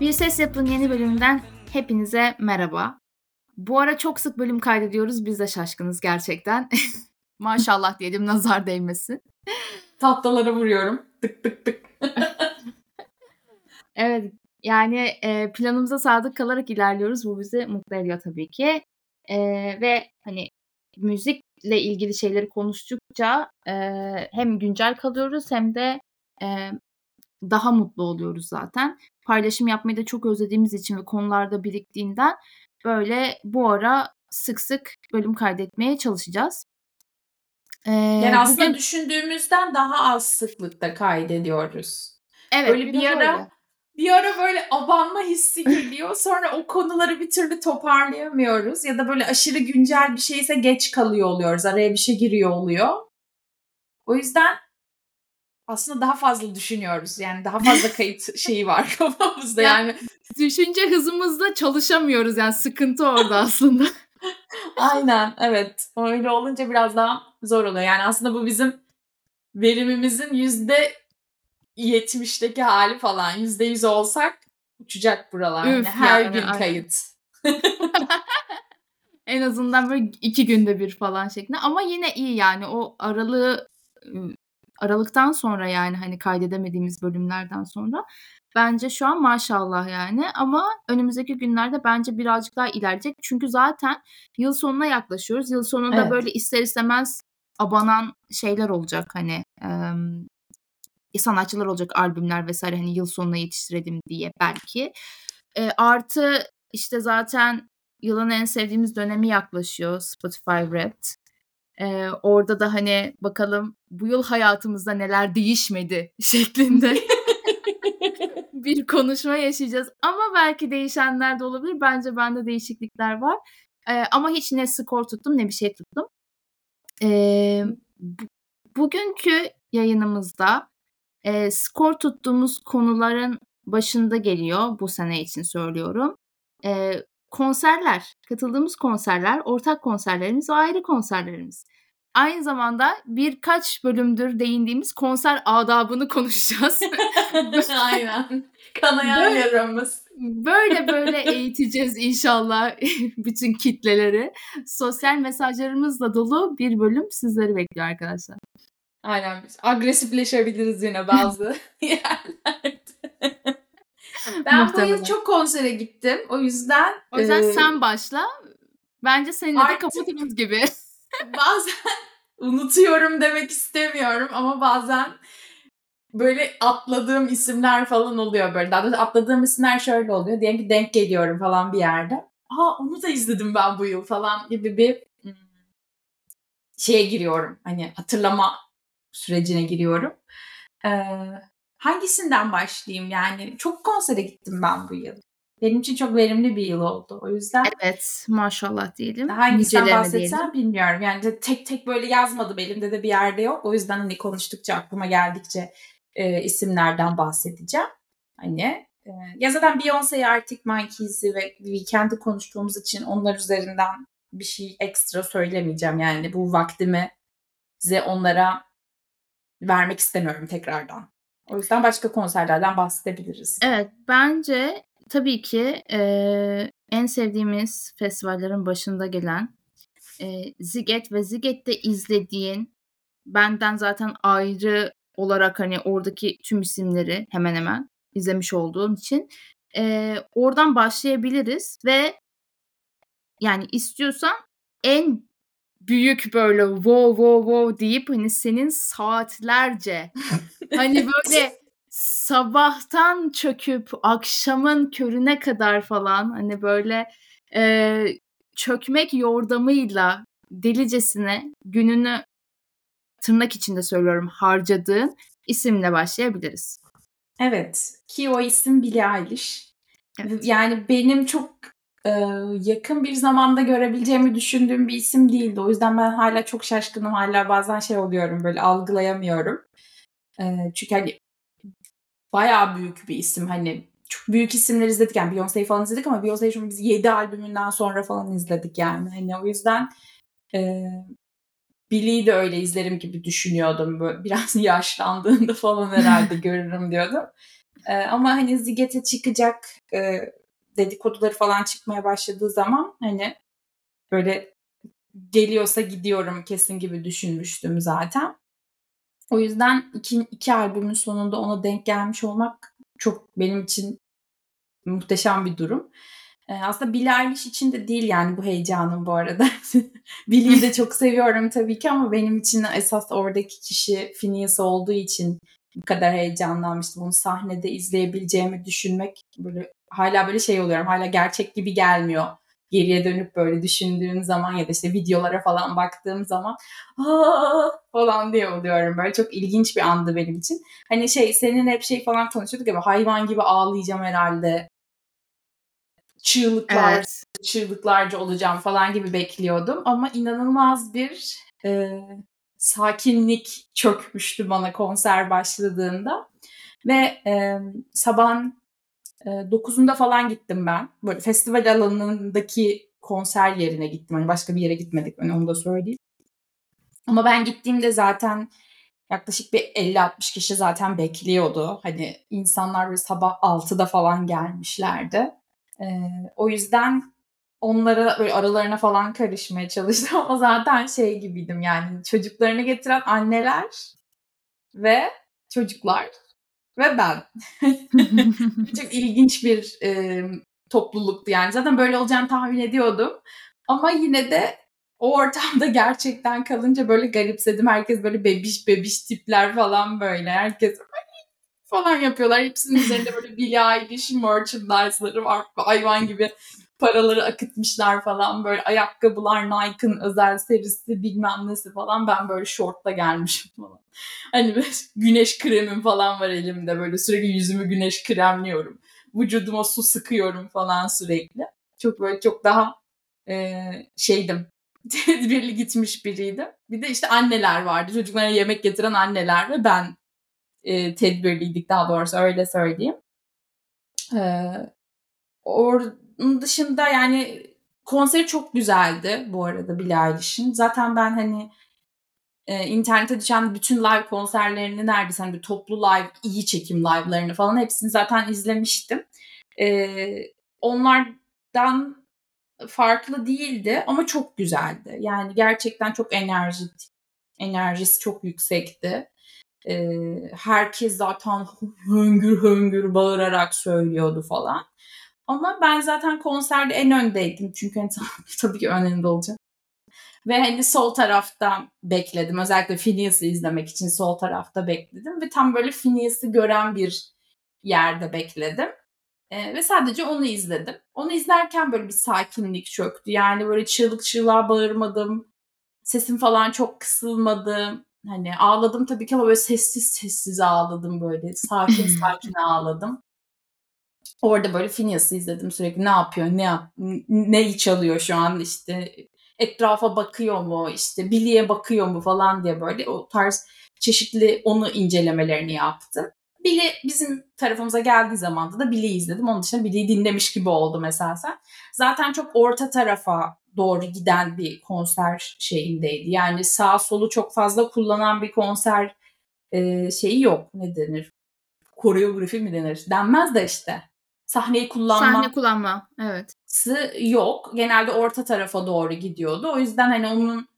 Bir Ses Yapın yeni bölümünden hepinize merhaba. Bu ara çok sık bölüm kaydediyoruz. Biz de şaşkınız gerçekten. Maşallah diyelim, nazar değmesin. Tahtalara vuruyorum. Tık tık tık. Evet, yani planımıza sadık kalarak ilerliyoruz. Bu bizi mutlu ediyor tabii ki. Ve hani müzikle ilgili şeyleri konuştukça hem güncel kalıyoruz hem de daha mutlu oluyoruz zaten. Paylaşım yapmayı da çok özlediğimiz için ve konularda biriktiğinden böyle bu ara sık sık bölüm kaydetmeye çalışacağız. Yani aslında bugün düşündüğümüzden daha az sıklıkta kaydediyoruz. Evet. Öyle bir ara böyle abanma hissi geliyor. Sonra o konuları bir türlü toparlayamıyoruz. Ya da böyle aşırı güncel bir şeyse geç kalıyor oluyoruz. Araya bir şey giriyor oluyor. O yüzden aslında daha fazla düşünüyoruz. Yani daha fazla kayıt şeyi var kafamızda. Yani düşünce hızımızla çalışamıyoruz. Yani sıkıntı orada aslında. Aynen, evet. Öyle olunca biraz daha zor oluyor. Yani aslında bu bizim verimimizin %70'deki hali falan. %100 olsak uçacak buralar. Yani her gün kayıt. En azından böyle 2 günde bir falan şeklinde. Ama yine iyi yani. O aralıktan sonra, yani hani kaydedemediğimiz bölümlerden sonra bence şu an maşallah yani, ama önümüzdeki günlerde bence birazcık daha ilerleyecek. Çünkü zaten yıl sonuna yaklaşıyoruz. Yıl sonunda evet, böyle ister istemez abanan şeyler olacak, hani sanatçılar olacak, albümler vesaire, hani yıl sonuna yetiştirelim diye belki. Artı işte zaten yılın en sevdiğimiz dönemi yaklaşıyor, Spotify Wrapped. Orada da hani bakalım bu yıl hayatımızda neler değişmedi şeklinde bir konuşma yaşayacağız. Ama belki değişenler de olabilir. Bence bende değişiklikler var. Ama hiç ne skor tuttum ne bir şey tuttum. Bugünkü yayınımızda skor tuttuğumuz konuların başında geliyor. Bu sene için söylüyorum. Konserler, katıldığımız konserler, ortak konserlerimiz ve ayrı konserlerimiz. Aynı zamanda birkaç bölümdür değindiğimiz konser adabını konuşacağız. Aynen. Kanayan yaramız. Böyle eğiteceğiz inşallah bütün kitleleri. Sosyal mesajlarımızla dolu bir bölüm sizleri bekliyor arkadaşlar. Aynen. Agresifleşebiliriz yine bazı yerlerde. Ben muhtemelen bu yıl çok konsere gittim. O yüzden sen başla. Bence seninle de kapatırız gibi. Bazen unutuyorum demek istemiyorum ama bazen böyle atladığım isimler falan oluyor böyle. Daha doğrusu atladığım isimler şöyle oluyor. Diyelim ki denk geliyorum falan bir yerde. Aa, onu da izledim ben bu yıl falan gibi bir şeye giriyorum. Hani hatırlama sürecine giriyorum. Hangisinden başlayayım yani? Çok konsere gittim ben bu yıl. Benim için çok verimli bir yıl oldu. O yüzden evet, maşallah diyelim. Hangisinden bahsetsem bilmiyorum. Yani tek tek böyle yazmadım, elimde de bir yerde yok. O yüzden hani konuştukça, aklıma geldikçe isimlerden bahsedeceğim. Hani ya zaten Beyoncé'yi, Arctic Monkeys'i ve Weekend'i konuştuğumuz için onlar üzerinden bir şey ekstra söylemeyeceğim. Yani bu vaktimi size onlara vermek istemiyorum tekrardan. O yüzden başka konserlerden bahsedebiliriz. Evet, bence tabii ki en sevdiğimiz festivallerin başında gelen Sziget ve Sziget'te izlediğin, benden zaten ayrı olarak hani oradaki tüm isimleri hemen hemen izlemiş olduğum için oradan başlayabiliriz ve yani istiyorsan en büyük böyle wow wow wow deyip hani senin saatlerce hani böyle sabahtan çöküp akşamın körüne kadar falan hani böyle çökmek yordamıyla delicesine gününü, tırnak içinde söylüyorum, harcadığın isimle başlayabiliriz. Evet, ki o isim Billie Eilish. Evet. Yani benim çok yakın bir zamanda görebileceğimi düşündüğüm bir isim değildi. O yüzden ben hala çok şaşkınım. Hala bazen şey oluyorum, böyle algılayamıyorum. Çünkü hani bayağı büyük bir isim. Hani çok büyük isimler izledik yani, Beyoncé'yi falan izledik ama Beyoncé'yi şimdi biz 7 albümünden sonra falan izledik yani. Hani o yüzden Billy'yi de öyle izlerim gibi düşünüyordum. Böyle biraz yaşlandığında falan herhalde görürüm diyordum. Ama hani Sziget'e çıkacak dedikoduları falan çıkmaya başladığı zaman hani böyle geliyorsa gidiyorum kesin gibi düşünmüştüm zaten. O yüzden iki albümün sonunda ona denk gelmiş olmak çok benim için muhteşem bir durum. Aslında Billie Eilish için de değil yani bu heyecanım bu arada. Billie'yi de çok seviyorum tabii ki ama benim için esas oradaki kişi Phineas olduğu için bu kadar heyecanlanmıştım. Onu sahnede izleyebileceğimi düşünmek böyle hala böyle şey oluyorum. Hala gerçek gibi gelmiyor. Geriye dönüp böyle düşündüğüm zaman ya da işte videolara falan baktığım zaman aa falan diye oluyorum. Böyle çok ilginç bir andı benim için. Hani şey senin hep şey falan konuşuyorduk ya, hayvan gibi ağlayacağım herhalde. Çığlıklar, evet. Çığlıklarca olacağım falan gibi bekliyordum. Ama inanılmaz bir sakinlik çökmüştü bana konser başladığında. Ve sabahın 9'unda falan gittim ben. Böyle festival alanındaki konser yerine gittim. Hani başka bir yere gitmedik. Yani onu da söyleyeyim. Ama ben gittiğimde zaten yaklaşık bir 50-60 kişi zaten bekliyordu. Hani insanlar böyle sabah 6'da falan gelmişlerdi. O yüzden onlara böyle aralarına falan karışmaya çalıştım. Ama zaten şey gibiydim yani, çocuklarını getiren anneler ve çocuklar ve ben. Çok ilginç bir topluluktu yani. Zaten böyle olacağını tahmin ediyordum. Ama yine de o ortamda gerçekten kalınca böyle garipsedim. Herkes böyle bebiş bebiş tipler falan böyle. Herkes falan yapıyorlar. Hepsinin üzerinde böyle Billie Eilish merchandise'ları var. Hayvan gibi paraları akıtmışlar falan. Böyle ayakkabılar Nike'ın özel serisi bilmem nesi falan. Ben böyle şortla gelmişim falan. Hani böyle güneş kremim falan var elimde. Böyle sürekli yüzümü güneş kremliyorum. Vücuduma su sıkıyorum falan sürekli. Çok böyle çok daha şeydim. Tedbirli gitmiş biriydim. Bir de işte anneler vardı. Çocuklara yemek getiren anneler ve ben tedbirliydik, daha doğrusu öyle söyleyeyim. Onun dışında yani konseri çok güzeldi bu arada Billie Eilish'in. Zaten ben hani internete düşen bütün live konserlerini neredeyse hani bir toplu live, iyi çekim live'larını falan hepsini zaten izlemiştim. Onlardan farklı değildi ama çok güzeldi. Yani gerçekten çok enerjisi çok yüksekti. Herkes zaten höngür höngür bağırarak söylüyordu falan. Ama ben zaten konserde en öndeydim. Çünkü hani tabii ki önünde olacağım. Ve hani sol tarafta bekledim. Özellikle Phineas'ı izlemek için sol tarafta bekledim. Ve tam böyle Phineas'ı gören bir yerde bekledim. Ve sadece onu izledim. Onu izlerken böyle bir sakinlik çöktü. Yani böyle çığlık çığlığa bağırmadım. Sesim falan çok kısılmadı. Hani ağladım tabii ki ama böyle sessiz ağladım böyle. Sakin ağladım. Orada böyle Phineas'ı izledim sürekli. Ne yapıyor? Neyi çalıyor şu an? İşte etrafa bakıyor mu? İşte Billy'e bakıyor mu falan diye böyle o tarz çeşitli onu incelemelerini yaptım. Billy bizim tarafımıza geldiği zaman da Billy'yi izledim. Onun dışında Billy'yi dinlemiş gibi oldum esasen. Zaten çok orta tarafa doğru giden bir konser şeyindeydi. Yani sağ solu çok fazla kullanan bir konser şeyi yok. Ne denir? Koreografi mi denir? Denmez de işte. Sahne kullanma. Evet. Yok. Genelde orta tarafa doğru gidiyordu. O yüzden hani onun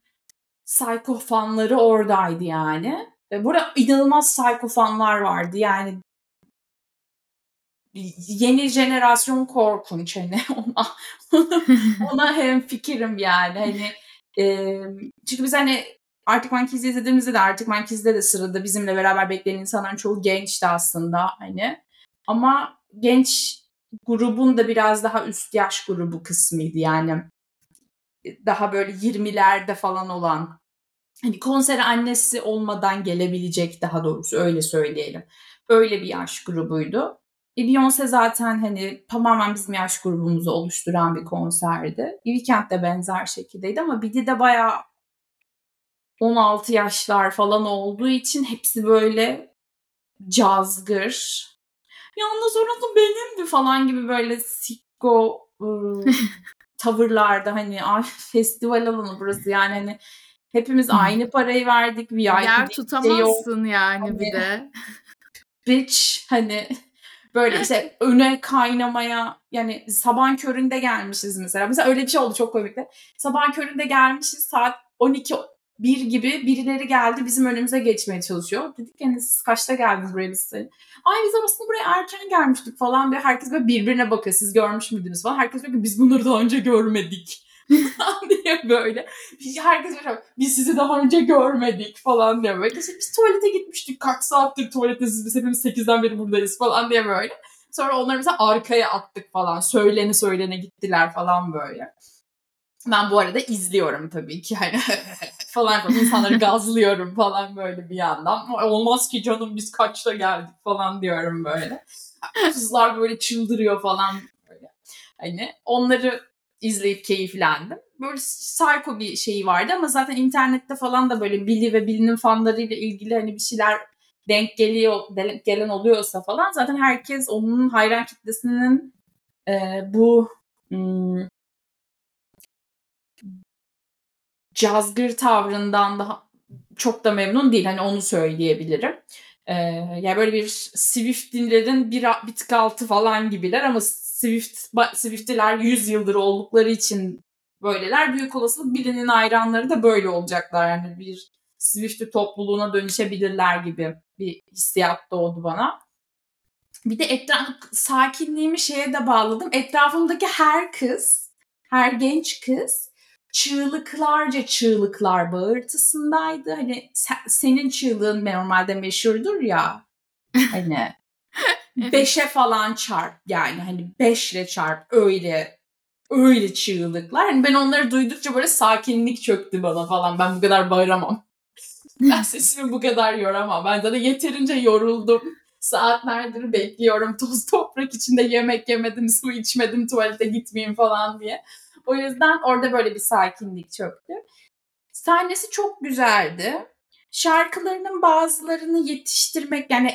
psycho fanları oradaydı yani. Burada inanılmaz psycho fanlar vardı. Yani yeni jenerasyon korkunç hani ona hemfikirim yani hani çünkü biz hani Arctic Monkeys'i izlediğimizde de Arctic Monkeys'de de sırada bizimle beraber bekleyen insanların çoğu gençti aslında hani, ama genç grubun da biraz daha üst yaş grubu kısmıydı yani daha böyle 20'lerde falan olan, hani konsere annesi olmadan gelebilecek, daha doğrusu öyle söyleyelim, öyle bir yaş grubuydu. Beyoncé zaten hani tamamen bizim yaş grubumuzu oluşturan bir konserdi. Weeknd de benzer şekildeydi ama Billie de bayağı 16 yaşlar falan olduğu için hepsi böyle cazgır. yalnız orası benimdi falan gibi böyle sikko tavırlarda hani ay festival alanı burası yani hani hepimiz aynı parayı verdik. Yer tutamazsın şey yani bir de. Bitch hani böyle işte öne kaynamaya yani sabahın köründe gelmişiz mesela. Mesela öyle bir şey oldu çok komikti. Sabahın köründe gelmişiz saat 12:01 gibi birileri geldi bizim önümüze geçmeye çalışıyor. Dedik yani siz kaçta geldiniz buraya biz? Ay biz aslında buraya erken gelmiştik falan diye herkes böyle birbirine bakıyor. Siz görmüş müydünüz falan. Herkes diyor ki biz bunları daha önce görmedik. diye böyle. Herkes böyle biz sizi daha önce görmedik falan diye böyle. İşte biz tuvalete gitmiştik. Kaç saattir tuvaletteyiz biz hepimiz 8'den beri buradayız falan diye böyle. Sonra onları mesela arkaya attık falan. Söylene söylene gittiler falan böyle. Ben bu arada izliyorum tabii ki hani falan insanları gazlıyorum falan böyle bir yandan. Olmaz ki canım biz kaçta geldik falan diyorum böyle. Kızlar böyle çıldırıyor falan böyle. Hani onları izleyip keyiflendim. Böyle psycho bir şeyi vardı ama zaten internette falan da böyle Billy ve Billy'nin fanlarıyla ilgili hani bir şeyler denk geliyor, gelen oluyorsa falan zaten herkes onun hayran kitlesinin bu cazgır tavrından daha çok da memnun değil. Hani onu söyleyebilirim. Yani böyle bir Swift dinlerin bir tık altı falan gibiler ama Swift'liler 100 yıldır oldukları için böyleler. Büyük olasılık Billy'nin hayranları da böyle olacaklar. Yani bir Swift'li topluluğuna dönüşebilirler gibi bir hissiyat doğdu bana. Bir de sakinliğimi şeye de bağladım. Etrafımdaki her kız, her genç kız çığlıklarca çığlıklar bağırtısındaydı. Hani senin çığlığın normalde meşhurdur ya. Hani 5'e falan çarp yani hani 5'le çarp öyle çığlıklar. Hani ben onları duydukça böyle sakinlik çöktü bana falan. Ben bu kadar bağıramam. Ben sesimi bu kadar yoramam. Ben zaten yeterince yoruldum. Saatlerdir bekliyorum. Toz toprak içinde yemek yemedim, su içmedim, tuvalete gitmeyeyim falan diye. O yüzden orada böyle bir sakinlik çöktü. Sahnesi çok güzeldi. Şarkılarının bazılarını yetiştirmek yani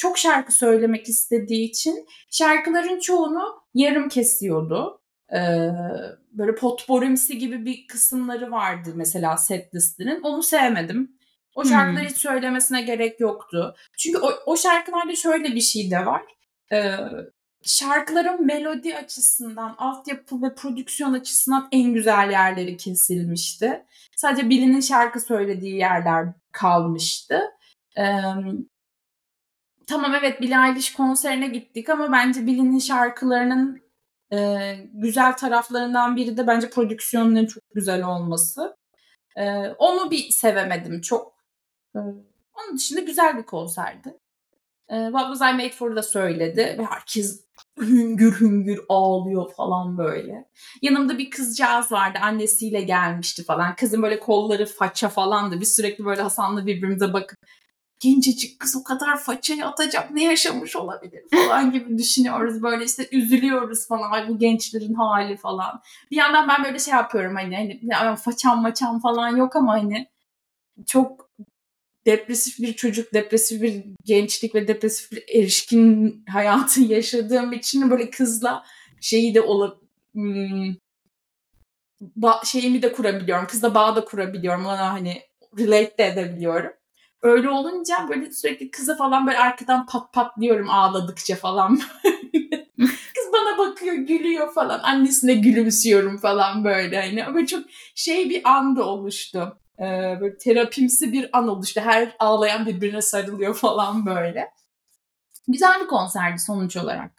çok şarkı söylemek istediği için şarkıların çoğunu yarım kesiyordu. Böyle potpourrimsi gibi bir kısımları vardı mesela setlistinin. Onu sevmedim. O şarkıları hiç söylemesine gerek yoktu. Çünkü o şarkılarda şöyle bir şey de var. Şarkıların melodi açısından, altyapı ve prodüksiyon açısından en güzel yerleri kesilmişti. Sadece Billy'nin şarkı söylediği yerler kalmıştı. Tamam evet Billie Eilish konserine gittik ama bence Billy'nin şarkılarının güzel taraflarından biri de bence prodüksiyonunun çok güzel olması. Onu bir sevemedim çok. Onun dışında güzel bir konserdi. What Was I Made For'u da söyledi ve herkes hüngür hüngür ağlıyor falan böyle. Yanımda bir kızcağız vardı, annesiyle gelmişti falan. Kızın böyle kolları faça falandı. Biz sürekli böyle Hasan'la birbirimize bakıp gencecik kız o kadar façaya atacak ne yaşamış olabilir falan gibi düşünüyoruz. Böyle işte üzülüyoruz falan. Ay bu gençlerin hali falan. Bir yandan ben böyle şey yapıyorum hani façam maçam falan yok ama hani çok depresif bir çocuk, depresif bir gençlik ve depresif bir erişkin hayatı yaşadığım için böyle kızla şeyi de şeyimi de kurabiliyorum. Kızla bağ da kurabiliyorum. Ona hani relate de edebiliyorum. Öyle olunca böyle sürekli kıza falan böyle arkadan patlıyorum ağladıkça falan. Kız bana bakıyor, gülüyor falan. Annesine gülümsüyorum falan böyle. Yani böyle çok şey bir anda oluştu. Böyle terapimsi bir an oldu. İşte her ağlayan birbirine sarılıyor falan böyle. Güzel bir konserdi sonuç olarak.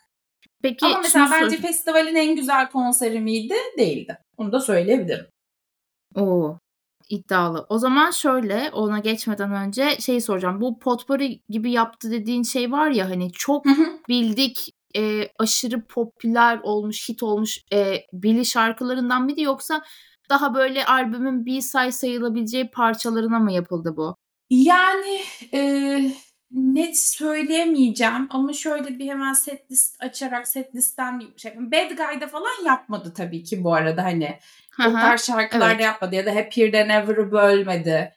Peki, ama mesela bence festivalin en güzel konseri miydi? Değildi. Onu da söyleyebilirim. Oo, iddialı. O zaman şöyle ona geçmeden önce şeyi soracağım. Bu potpourri gibi yaptı dediğin şey var ya hani çok bildik aşırı popüler olmuş, hit olmuş Billy şarkılarından mıydı yoksa daha böyle albümün B-side sayılabileceği parçalarına mı yapıldı bu? Yani net söyleyemeyeceğim ama şöyle bir hemen setlist açarak setlistten Bad Guy'da falan yapmadı tabii ki bu arada hani. O tarz şarkılarda evet. Yapmadı ya da Happier Than Ever'ı bölmedi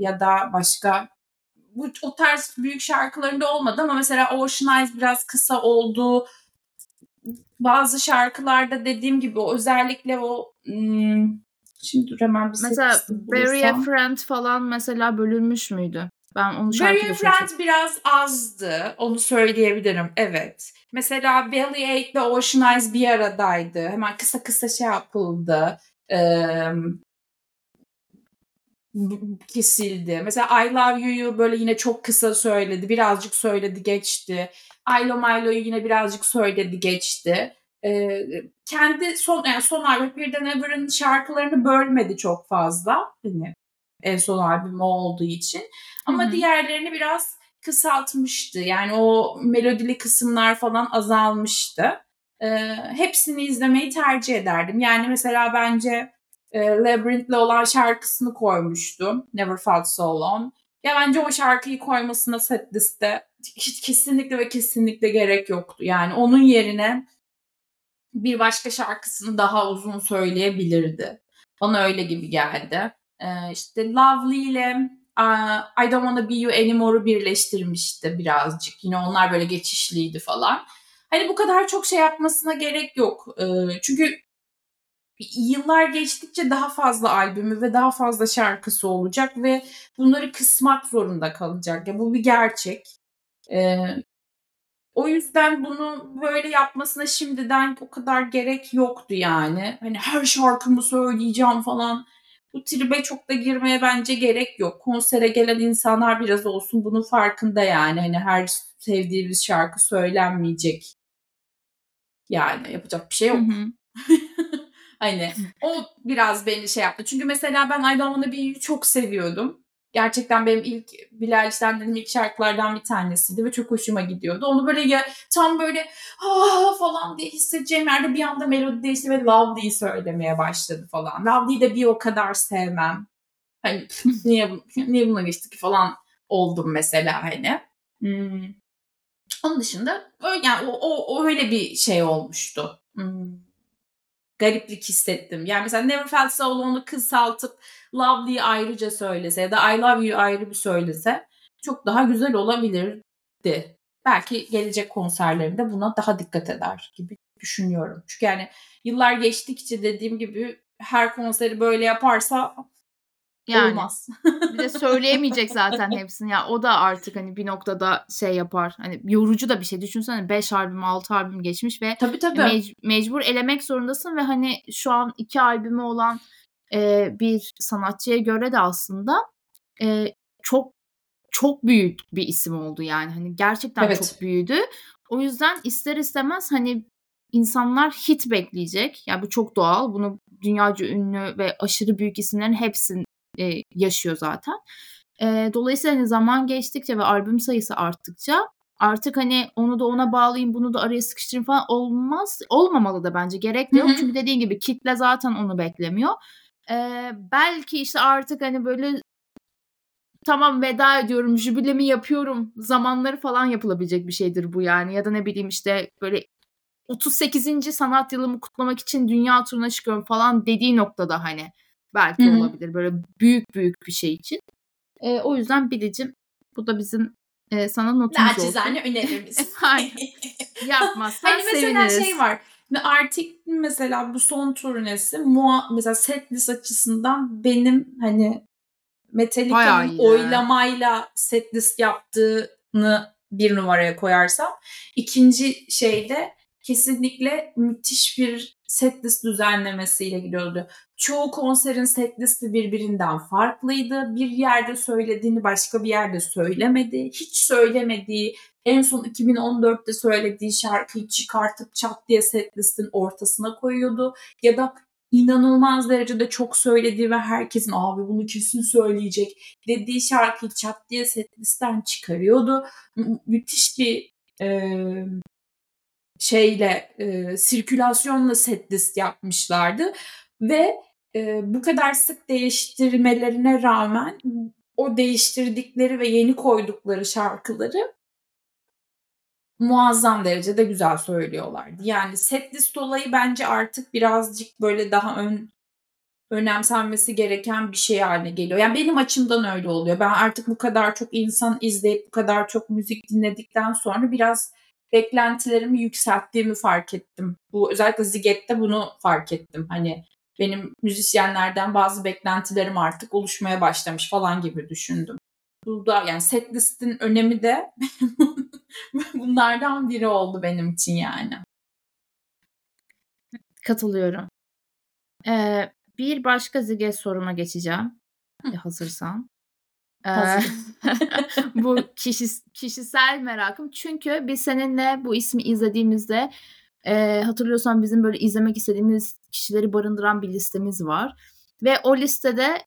ya da başka bu o tarz büyük şarkılarında olmadı ama mesela Ocean Eyes biraz kısa oldu. Bazı şarkılarda dediğim gibi özellikle o şimdi dur hemen bir mesela Bury a Friend falan mesela bölünmüş müydü? Ben onu Bury a Friend biraz azdı. Onu söyleyebilirim. Evet. Mesela Bellyache ve Ocean Eyes bir aradaydı. Hemen kısa kısa şey yapıldı. Kesildi. Mesela I Love You'yu böyle yine çok kısa söyledi. Birazcık söyledi geçti. I Love Milo'yu yine birazcık söyledi geçti. Kendi son albüm Birden Ever'ın şarkılarını bölmedi çok fazla. Yani en son albüm olduğu için. Ama hı-hı, diğerlerini biraz kısaltmıştı. Yani o melodili kısımlar falan azalmıştı. Hepsini izlemeyi tercih ederdim. Yani mesela bence Labyrinth'le olan şarkısını koymuştum. Never Felt So Long. Ya bence o şarkıyı koymasına setliste hiç kesinlikle ve kesinlikle gerek yoktu. Yani onun yerine bir başka şarkısını daha uzun söyleyebilirdi. Bana öyle gibi geldi. İşte Lovely ile I Don't Wanna Be You Anymore'u birleştirmişti birazcık. Yine onlar böyle geçişliydi falan. Hani bu kadar çok şey yapmasına gerek yok. Çünkü yıllar geçtikçe daha fazla albümü ve daha fazla şarkısı olacak ve bunları kısmak zorunda kalacak. Ya bu bir gerçek. O yüzden bunu böyle yapmasına şimdiden o kadar gerek yoktu yani. Hani her şarkımı söyleyeceğim falan. Bu tribe çok da girmeye bence gerek yok. Konsere gelen insanlar biraz olsun bunun farkında yani. Hani her sevdiğimiz şarkı söylenmeyecek. Yani yapacak bir şey yok. Hani o biraz beni şey yaptı. Çünkü mesela ben I Don't Wanna Be You'yu çok seviyordum. Gerçekten benim ilk Billie Eilish'ten dediğim ilk şarkılardan bir tanesiydi ve çok hoşuma gidiyordu. Onu böyle ya, tam böyle falan diye hissedeceğim yerde bir anda melodi değişti ve Lovely'yi söylemeye başladı falan. Lovely'yi de bir o kadar sevmem. Hani niye buna geçtik ki falan oldum mesela hani. Onun dışında yani o öyle bir şey olmuştu. Gariplik hissettim. Yani mesela Never Felt So Long'u kısaltıp Lovely'yi ayrıca söylese ya da I Love You ayrı bir söylese çok daha güzel olabilirdi. Belki gelecek konserlerinde buna daha dikkat eder gibi düşünüyorum. Çünkü yani yıllar geçtikçe dediğim gibi her konseri böyle yaparsa yani, olmaz. Bir de söyleyemeyecek zaten hepsini. Yani o da artık hani bir noktada şey yapar. Hani yorucu da bir şey. Düşünsene 5 albüm 6 albüm geçmiş ve tabii. Mecbur elemek zorundasın ve hani şu an 2 albümü olan bir sanatçıya göre de aslında çok çok büyük bir isim oldu yani. Hani gerçekten evet, çok büyüdü. O yüzden ister istemez hani insanlar hit bekleyecek. Yani bu çok doğal. Bunu dünyaca ünlü ve aşırı büyük isimlerin hepsini yaşıyor zaten. Dolayısıyla hani zaman geçtikçe ve albüm sayısı arttıkça artık hani onu da ona bağlayayım, bunu da araya sıkıştırayım falan olmaz. Olmamalı da bence. Gerek de yok. Çünkü dediğin gibi kitle zaten onu beklemiyor. Belki işte artık hani böyle tamam veda ediyorum, jübilemi yapıyorum zamanları falan yapılabilecek bir şeydir bu yani. Ya da ne bileyim işte böyle 38. sanat yılımı kutlamak için dünya turuna çıkıyorum falan dediği noktada hani belki olabilir böyle büyük bir şey için. O yüzden Bileciğim bu da bizim sana notumuz olsun. Nacizane önerimiz. Yapmazsan hani mesela seviniriz. Şey var. Artık mesela bu son turnesi mesela setlist açısından benim hani Metallica'nın oylamayla setlist yaptığını bir numaraya koyarsam ikinci şeyde kesinlikle müthiş bir setlist düzenlemesiyle gidiyordu. Çoğu konserin setlisti birbirinden farklıydı. Bir yerde söylediğini başka bir yerde söylemedi. Hiç söylemediği, en son 2014'te söylediği şarkıyı çıkartıp çat diye setlistin ortasına koyuyordu. Ya da inanılmaz derecede çok söylediği ve herkesin abi bunu kesin söyleyecek dediği şarkıyı çat diye setlistten çıkarıyordu. Müthiş bir sirkülasyonla setlist yapmışlardı ve bu kadar sık değiştirmelerine rağmen o değiştirdikleri ve yeni koydukları şarkıları muazzam derecede güzel söylüyorlardı. Yani setlist olayı bence artık birazcık böyle daha ön önemsenmesi gereken bir şey haline geliyor. Yani benim açımdan öyle oluyor. Ben artık bu kadar çok insan izleyip bu kadar çok müzik dinledikten sonra biraz beklentilerimi yükselttiğimi fark ettim. Bu özellikle Sziget'te bunu fark ettim. Hani benim müzisyenlerden bazı beklentilerim artık oluşmaya başlamış falan gibi düşündüm. Burada yani setlist'in önemi de bunlardan biri oldu benim için yani. Katılıyorum. Bir başka Sziget soruma geçeceğim. Hazırsan. Bu kişisel merakım. Çünkü biz seninle bu ismi izlediğimizde hatırlıyorsan bizim böyle izlemek istediğimiz kişileri barındıran bir listemiz var. Ve o listede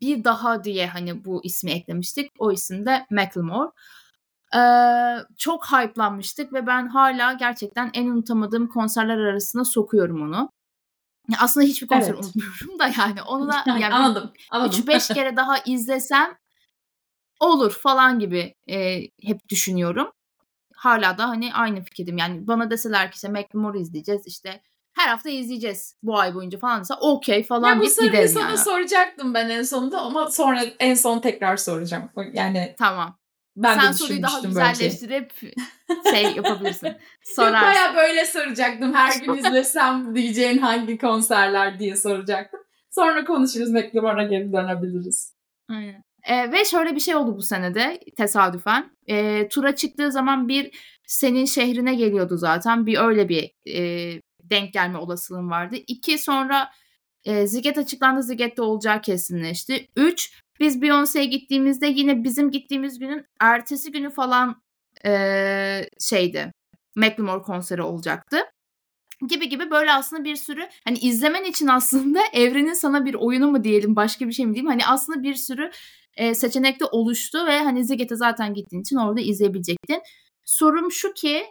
bir daha diye hani bu ismi eklemiştik. O isim de Macklemore. Çok hype'lanmıştık ve ben hala gerçekten en unutamadığım konserler arasına sokuyorum onu. Aslında hiçbir konser unutmuyorum da yani onu da yani anladım. 3-5 kere daha izlesem olur falan gibi hep düşünüyorum. Hala da hani aynı fikirdim. Yani bana deseler ki işte Macklemore'u izleyeceğiz işte her hafta izleyeceğiz bu ay boyunca falan dese okey falan deyip giderim. Ya bu soruyu sana soracaktım ben en sonunda ama sonra en son tekrar soracağım. Yani tamam. Ben sen soruyu daha güzelleştirip şey yapabilirsin. Sorarsın. Baya böyle soracaktım. Her gün izlesem diyeceğin hangi konserler diye soracaktım. Sonra konuşuruz. Macklemore'a geri dönebiliriz. Aynen. Ve şöyle bir şey oldu bu senede tesadüfen. Tura çıktığı zaman bir senin şehrine geliyordu zaten. Bir öyle bir denk gelme olasılığım vardı. 2 sonra Sziget açıklandı. Sziget'te olacağı kesinleşti. 3 biz Beyoncé'ye gittiğimizde yine bizim gittiğimiz günün ertesi günü falan şeydi. Macklemore konseri olacaktı. Gibi böyle aslında bir sürü hani izlemen için aslında evrenin sana bir oyunu mu diyelim başka bir şey mi diyeyim. Hani aslında bir sürü seçenek de oluştu ve hani Sziget'e zaten gittiğin için orada izleyebilecektin. Sorum şu ki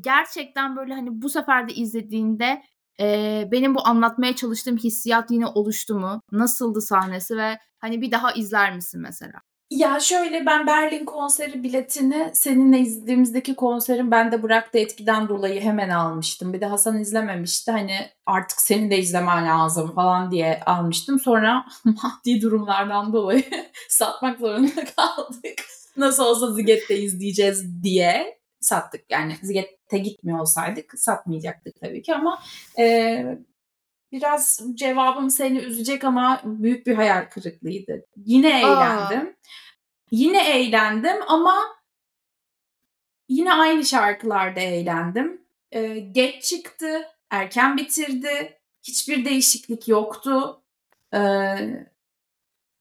gerçekten böyle hani bu sefer de izlediğinde benim bu anlatmaya çalıştığım hissiyat yine oluştu mu? Nasıldı sahnesi ve hani bir daha izler misin mesela? Ya şöyle ben Berlin konseri biletini seninle izlediğimizdeki konserin bende bıraktığı etkiden dolayı hemen almıştım. Bir de Hasan izlememişti. Hani artık seni de izlemen lazım falan diye almıştım. Sonra maddi durumlardan dolayı satmak zorunda kaldık. Nasıl olsa Sziget'te izleyeceğiz diye sattık. Yani Sziget'e gitmiyor olsaydık satmayacaktık tabii ki ama biraz cevabım seni üzecek ama büyük bir hayal kırıklığıydı. Yine eğlendim. Yine eğlendim ama yine aynı şarkılarda eğlendim. Geç çıktı, erken bitirdi. Hiçbir değişiklik yoktu.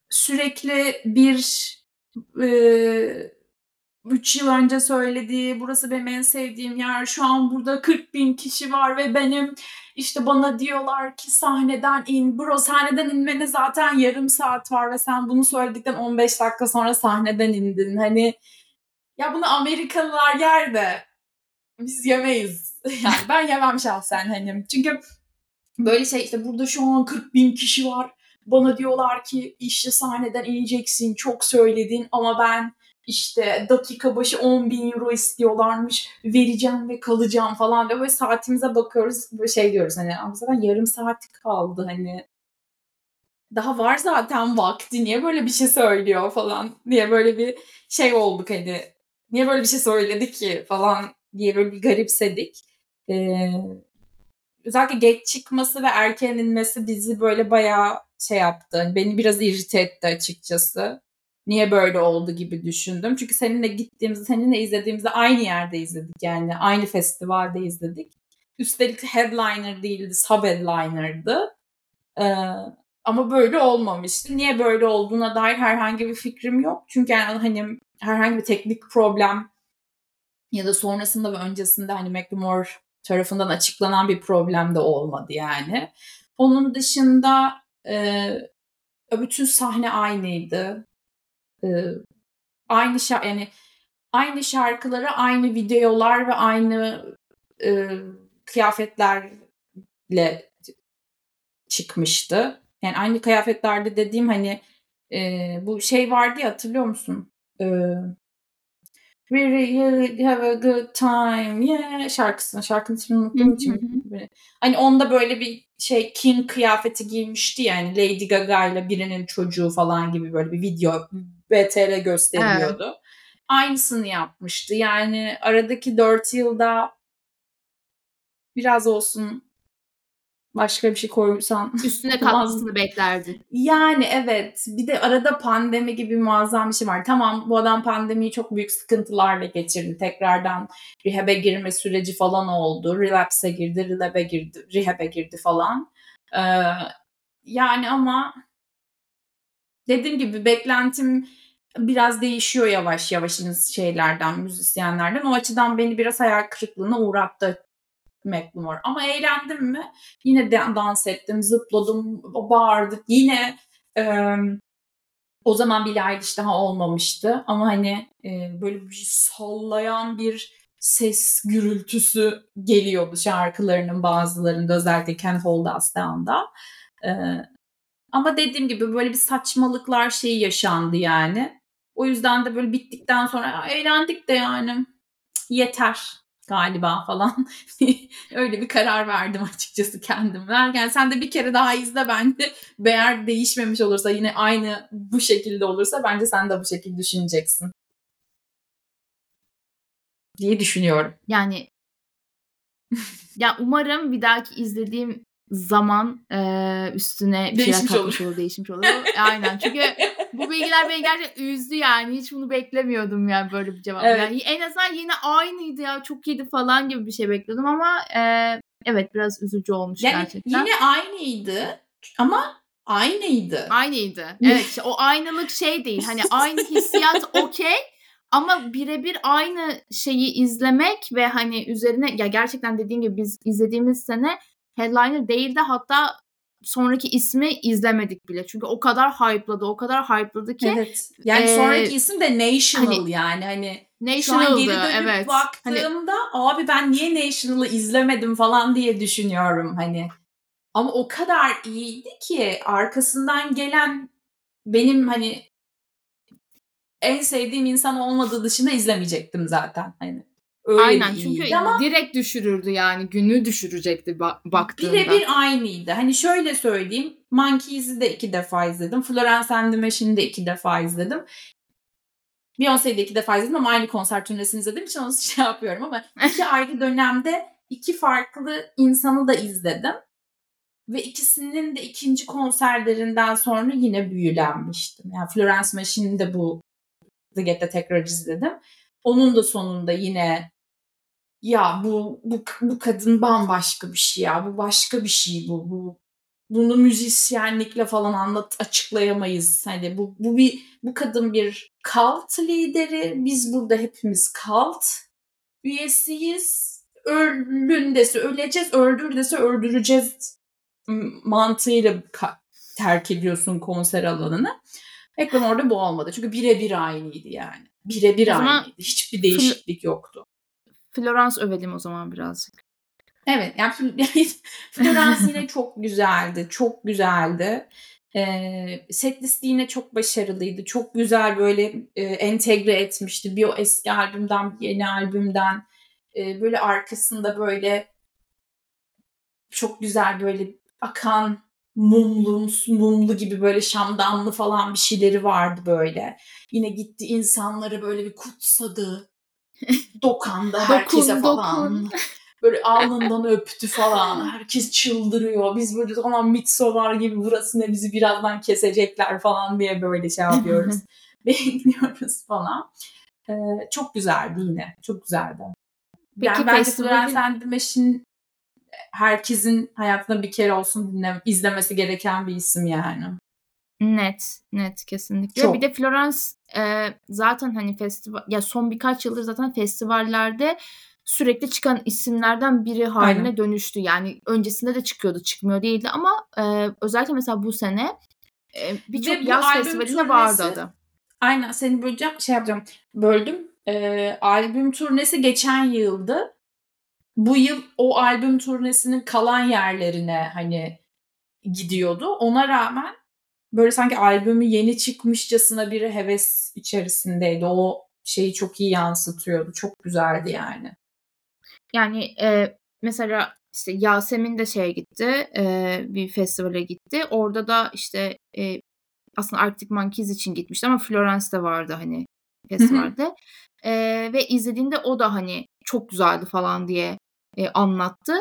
Sürekli bir 3 yıl önce söylediği burası benim en sevdiğim yer şu an burada 40.000 kişi var ve benim işte bana diyorlar ki sahneden in bro sahneden inmene zaten yarım saat var ve sen bunu söyledikten 15 dakika sonra sahneden indin hani ya bunu Amerikalılar yer de biz yemeyiz yani ben yemem şahsen hani çünkü böyle şey işte burada şu an 40.000 kişi var bana diyorlar ki işte sahneden ineceksin çok söyledin ama ben İşte dakika başı 10.000 euro istiyorlarmış, vereceğim ve kalacağım falan diye böyle saatimize bakıyoruz, böyle şey diyoruz hani zaten yarım saat kaldı hani daha var zaten vakti niye böyle bir şey söylüyor falan diye böyle bir şey olduk hani niye böyle bir şey söyledi ki falan diye böyle bir garipsedik. Özellikle geç çıkması ve erken inmesi bizi böyle bayağı şey yaptı, beni biraz irrite etti açıkçası. Niye böyle oldu gibi düşündüm. Çünkü seninle gittiğimizde, seninle izlediğimizde aynı yerde izledik. Yani aynı festivalde izledik. Üstelik headliner değildi, sub-headliner'dı. Ama böyle olmamıştı. Niye böyle olduğuna dair herhangi bir fikrim yok. Çünkü yani hani herhangi bir teknik problem ya da sonrasında ve öncesinde hani Macklemore tarafından açıklanan bir problem de olmadı yani. Onun dışında bütün sahne aynıydı. Aynı şarkıları, aynı videolar ve aynı kıyafetlerle çıkmıştı. Yani aynı kıyafetlerde dediğim hani bu şey vardı ya hatırlıyor musun? Really have a good time. Yeah şarkısını. Şarkının ismini unuttuğum için. Hani onda böyle bir şey King kıyafeti giymişti yani. Lady Gaga ile birinin çocuğu falan gibi böyle bir video BTR gösteriliyordu. Evet. Aynısını yapmıştı. Yani aradaki 4 yılda biraz olsun başka bir şey koysan üstüne katmasını beklerdi. Yani evet. Bir de arada pandemi gibi muazzam bir şey var. Tamam bu adam pandemiyi çok büyük sıkıntılarla geçirdi. Tekrardan rehab'e girme süreci falan oldu. Relapse'e girdi, rehab'e girdi falan. Yani ama dediğim gibi beklentim biraz değişiyor yavaş yavaş şeylerden, müzisyenlerden. O açıdan beni biraz hayal kırıklığına uğrattı Macklemore. Ama eğlendim mi? Yine dans ettim, zıpladım, bağırdık. Yine o zaman Billie Eilish daha olmamıştı. Ama hani böyle bir sallayan bir ses gürültüsü geliyordu şarkılarının bazılarında. Özellikle Can't Hold Us Down'da. Ama dediğim gibi böyle bir saçmalıklar şeyi yaşandı yani. O yüzden de böyle bittikten sonra eğlendik de yani yeter galiba falan. Öyle bir karar verdim açıkçası kendim. Yani sen de bir kere daha izle bence. Eğer değişmemiş olursa yine aynı bu şekilde olursa bence sen de bu şekilde düşüneceksin diye düşünüyorum. Yani ya umarım bir dahaki izlediğim zaman üstüne bir şeyler katmış olur, değişmiş olur. Aynen çünkü bu bilgiler beni gerçekten üzdü yani. Hiç bunu beklemiyordum yani böyle bir cevap. Evet. Yani en azından yine aynıydı ya çok iyiydi falan gibi bir şey bekliyordum ama evet biraz üzücü olmuş yani gerçekten. Yine aynıydı ama aynıydı. Aynıydı. Evet işte, o aynılık şey değil. Hani aynı hissiyat okey. Ama birebir aynı şeyi izlemek ve hani üzerine ya gerçekten dediğim gibi biz izlediğimiz sene headliner değil de hatta sonraki ismi izlemedik bile. Çünkü o kadar hype'ladı, o kadar hype'ladı ki. Evet. Yani sonraki isim de National hani, yani. Hani National'dı, şu an geri dönüp evet. Baktığımda hani, abi ben niye National'ı izlemedim falan diye düşünüyorum hani. Ama o kadar iyiydi ki arkasından gelen benim hani en sevdiğim insan olmadığı dışında izlemeyecektim zaten hani. Öyle aynen çünkü ama direkt düşürürdü yani günü düşürecekti baktığında. Birebir aynıydı. Hani şöyle söyleyeyim. Monkeys'i de 2 defa izledim. Florence and the Machine'i de 2 defa izledim. Beyoncé'yi de 2 defa izledim ama aynı konser turnesini izlediğim için onu şey yapıyorum ama 2 ayrı dönemde 2 farklı insanı da izledim. Ve ikisinin de 2. konserlerinden sonra yine büyülenmiştim. Yani Florence Machine'i de bu Sziget'te tekrar izledim. Onun da sonunda yine ya bu kadın bambaşka bir şey ya. Bu başka bir şey bu. Bunu müzisyenlikle falan açıklayamayız. Hani bu kadın bir cult lideri. Biz burada hepimiz cult üyesiyiz. Ölün dese öleceğiz, öldür dese öldüreceğiz mantığıyla terk ediyorsun konser alanını. Ekran orada bu olmadı. Çünkü birebir aynıydı yani. Birebir aynıydı. Hiçbir değişiklik yoktu. Florence övelim o zaman birazcık. Evet. Yani Florence yine çok güzeldi. Çok güzeldi. Setlist yine çok başarılıydı. Çok güzel böyle entegre etmişti. Bir o eski albümden, bir yeni albümden. Böyle arkasında böyle çok güzel böyle akan mumlu gibi böyle şamdanlı falan bir şeyleri vardı böyle. Yine gitti insanları böyle bir kutsadı. Dokanda herkese dokun. Böyle alnından öptü falan. Herkes çıldırıyor. Biz böyle ona Midsommar gibi burası ne bizi birazdan kesecekler falan diye böyle şey yapıyoruz. Beğeniyoruz falan. Çok güzeldi yine. Çok güzeldi. Peki, yani bence Florence and the Machine herkesin hayatında bir kere olsun izlemesi gereken bir isim yani. Net kesinlikle. Çok. Bir de Florence zaten hani festival ya son birkaç yıldır zaten festivallerde sürekli çıkan isimlerden biri haline aynen. Dönüştü. Yani öncesinde de çıkıyordu, çıkmıyor değildi ama özellikle mesela bu sene birçok yaz festivaline vardı adı. Aynen seni böleceğim, şey yapacağım. Böldüm. Albüm turnesi geçen yıldı. Bu yıl o albüm turnesinin kalan yerlerine hani gidiyordu. Ona rağmen böyle sanki albümü yeni çıkmışçasına bir heves içerisindeydi. O şeyi çok iyi yansıtıyordu. Çok güzeldi yani. Yani mesela işte Yasemin de şeye gitti, bir festivale gitti. Orada da işte aslında Arctic Monkeys için gitmişti ama Florence de vardı hani festivalde. Ve izlediğinde o da hani çok güzeldi falan diye anlattı.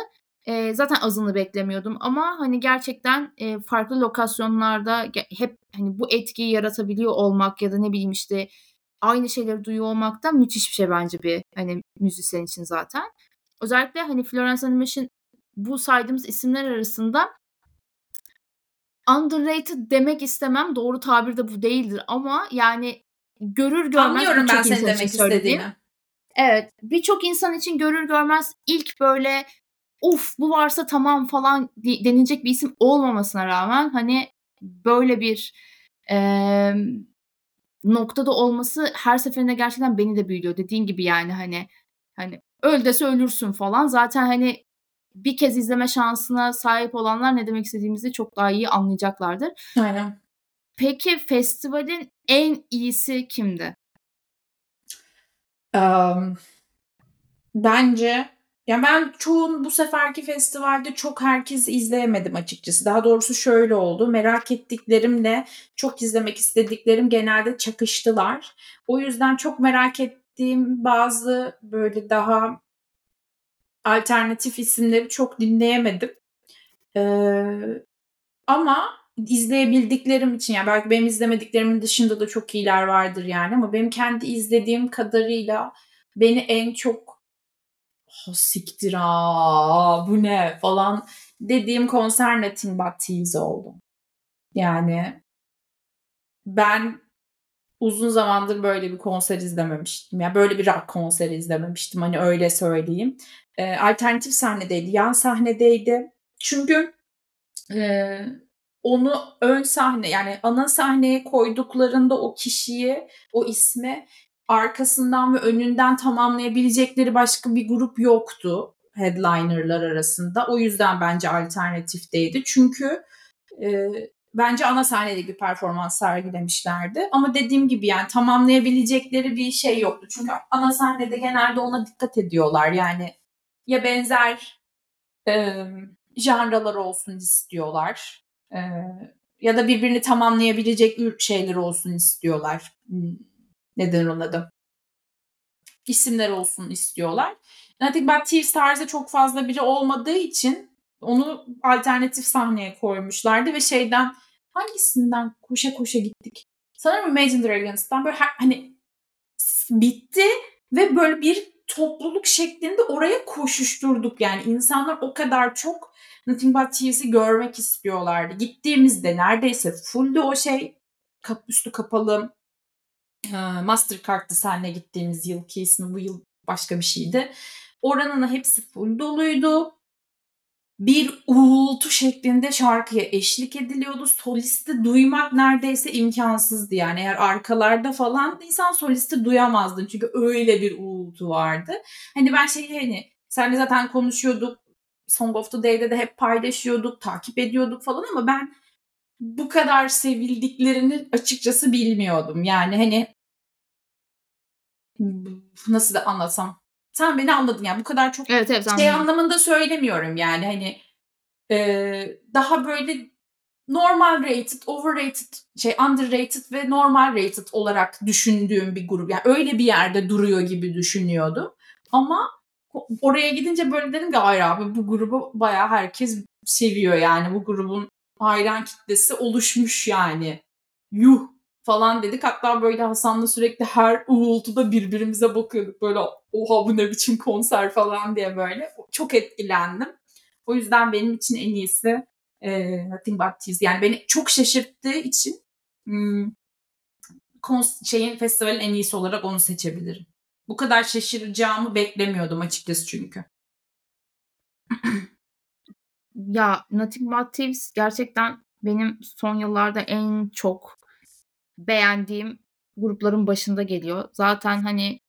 Zaten azını beklemiyordum ama hani gerçekten farklı lokasyonlarda hep hani bu etkiyi yaratabiliyor olmak ya da ne bileyim işte aynı şeyleri duyuyor olmak da müthiş bir şey bence bir hani müzisyen için zaten. Özellikle hani Florence and the Machine bu saydığımız isimler arasında underrated demek istemem, doğru tabir de bu değildir ama yani görür görmez birçok insan demek için söylediğimi. Evet, birçok insan için görür görmez ilk böyle of bu varsa tamam falan denilecek bir isim olmamasına rağmen hani böyle bir noktada olması her seferinde gerçekten beni de büyülüyor. Dediğin gibi yani hani öl dese ölürsün falan. Zaten hani bir kez izleme şansına sahip olanlar ne demek istediğimizi çok daha iyi anlayacaklardır. Aynen. Peki festivalin en iyisi kimdi? Bence ya ben çoğun bu seferki festivalde çok herkes izleyemedim açıkçası. Daha doğrusu şöyle oldu. Merak ettiklerimle çok izlemek istediklerim genelde çakıştılar. O yüzden çok merak ettiğim bazı böyle daha alternatif isimleri çok dinleyemedim. Ama izleyebildiklerim için yani belki benim izlemediklerimin dışında da çok iyiler vardır yani ama benim kendi izlediğim kadarıyla beni en çok siktir aaa bu ne falan dediğim konser Nothing But Thieves oldu. Yani ben uzun zamandır böyle bir konser izlememiştim. Yani böyle bir rock konseri izlememiştim. Hani öyle söyleyeyim. Alternatif sahnedeydi. Yan sahnedeydi. Çünkü onu ön sahne yani ana sahneye koyduklarında o kişiyi, o ismi arkasından ve önünden tamamlayabilecekleri başka bir grup yoktu headlinerlar arasında. O yüzden bence alternatifteydi. Çünkü bence ana sahnede bir performans sergilemişlerdi. Ama dediğim gibi yani tamamlayabilecekleri bir şey yoktu. Çünkü ana sahnede genelde ona dikkat ediyorlar. Yani ya benzer janralar olsun istiyorlar. Ya da birbirini tamamlayabilecek şeyler olsun istiyorlar. Neden ona da isimler olsun istiyorlar. Nothing But Thieves tarzı çok fazla biri olmadığı için onu alternatif sahneye koymuşlardı ve şeyden hangisinden koşa koşa gittik? Sanırım Imagine Dragons'tan böyle hani bitti ve böyle bir topluluk şeklinde oraya koşuşturduk. Yani insanlar o kadar çok Nothing But Thieves'i görmek istiyorlardı. Gittiğimizde neredeyse full'de o şey üstü kapalı. Mastercard'lı sahne gittiğimiz yılki ismi bu yıl başka bir şeydi. Oranın hepsi full doluydu. Bir uğultu şeklinde şarkıya eşlik ediliyordu. Solisti duymak neredeyse imkansızdı yani. Eğer arkalarda falan insan solisti duyamazdı. Çünkü öyle bir uğultu vardı. Hani ben senle zaten konuşuyorduk. Song of the Day'de de hep paylaşıyorduk, takip ediyorduk falan ama ben bu kadar sevildiklerini açıkçası bilmiyordum. Yani hani nasıl da anlatsam. Sen beni anladın yani bu kadar çok evet, şey anlamında söylemiyorum yani hani daha böyle normal rated, overrated, underrated ve normal rated olarak düşündüğüm bir grup. Yani öyle bir yerde duruyor gibi düşünüyordum. Ama oraya gidince böyle dedim ki hayır abi bu grubu bayağı herkes seviyor yani bu grubun hayran kitlesi oluşmuş yani. Yuh falan dedik. Hatta böyle Hasan'la sürekli her uğultuda birbirimize bakıyorduk. Böyle oha bu ne biçim konser falan diye böyle. Çok etkilendim. O yüzden benim için en iyisi Nothing But Thieves. Yani beni çok şaşırttığı için festivalin en iyisi olarak onu seçebilirim. Bu kadar şaşıracağımı beklemiyordum açıkçası çünkü. Ya Nothing But Thieves gerçekten benim son yıllarda en çok beğendiğim grupların başında geliyor. Zaten hani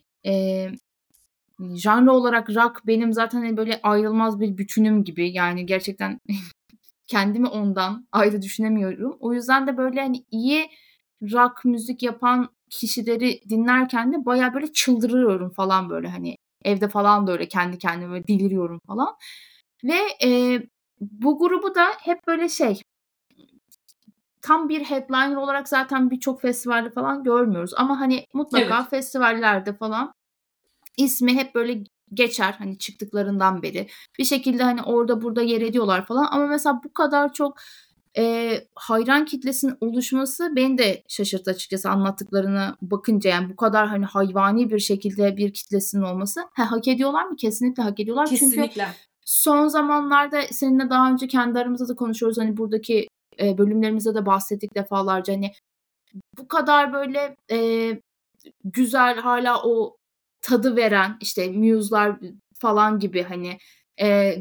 janra olarak rock benim zaten böyle ayrılmaz bir bütünüm gibi. Yani gerçekten kendimi ondan ayrı düşünemiyorum. O yüzden de böyle hani iyi rock müzik yapan kişileri dinlerken de baya böyle çıldırıyorum falan böyle hani evde falan da öyle kendi kendime böyle deliriyorum falan. Ve bu grubu da hep böyle şey tam bir headliner olarak zaten birçok festivalde falan görmüyoruz. Ama hani mutlaka evet, festivallerde falan ismi hep böyle geçer hani çıktıklarından beri. Bir şekilde hani orada burada yer ediyorlar falan. Ama mesela bu kadar çok hayran kitlesinin oluşması beni de şaşırttı açıkçası anlattıklarına bakınca. Yani bu kadar hani hayvani bir şekilde bir kitlesinin olması. Hak ediyorlar mı? Kesinlikle hak ediyorlar. Kesinlikle. Çünkü son zamanlarda seninle daha önce kendi aramızda da konuşuyoruz. Hani buradaki bölümlerimizde de bahsettik defalarca. Hani bu kadar böyle güzel hala o tadı veren işte Muse'lar falan gibi hani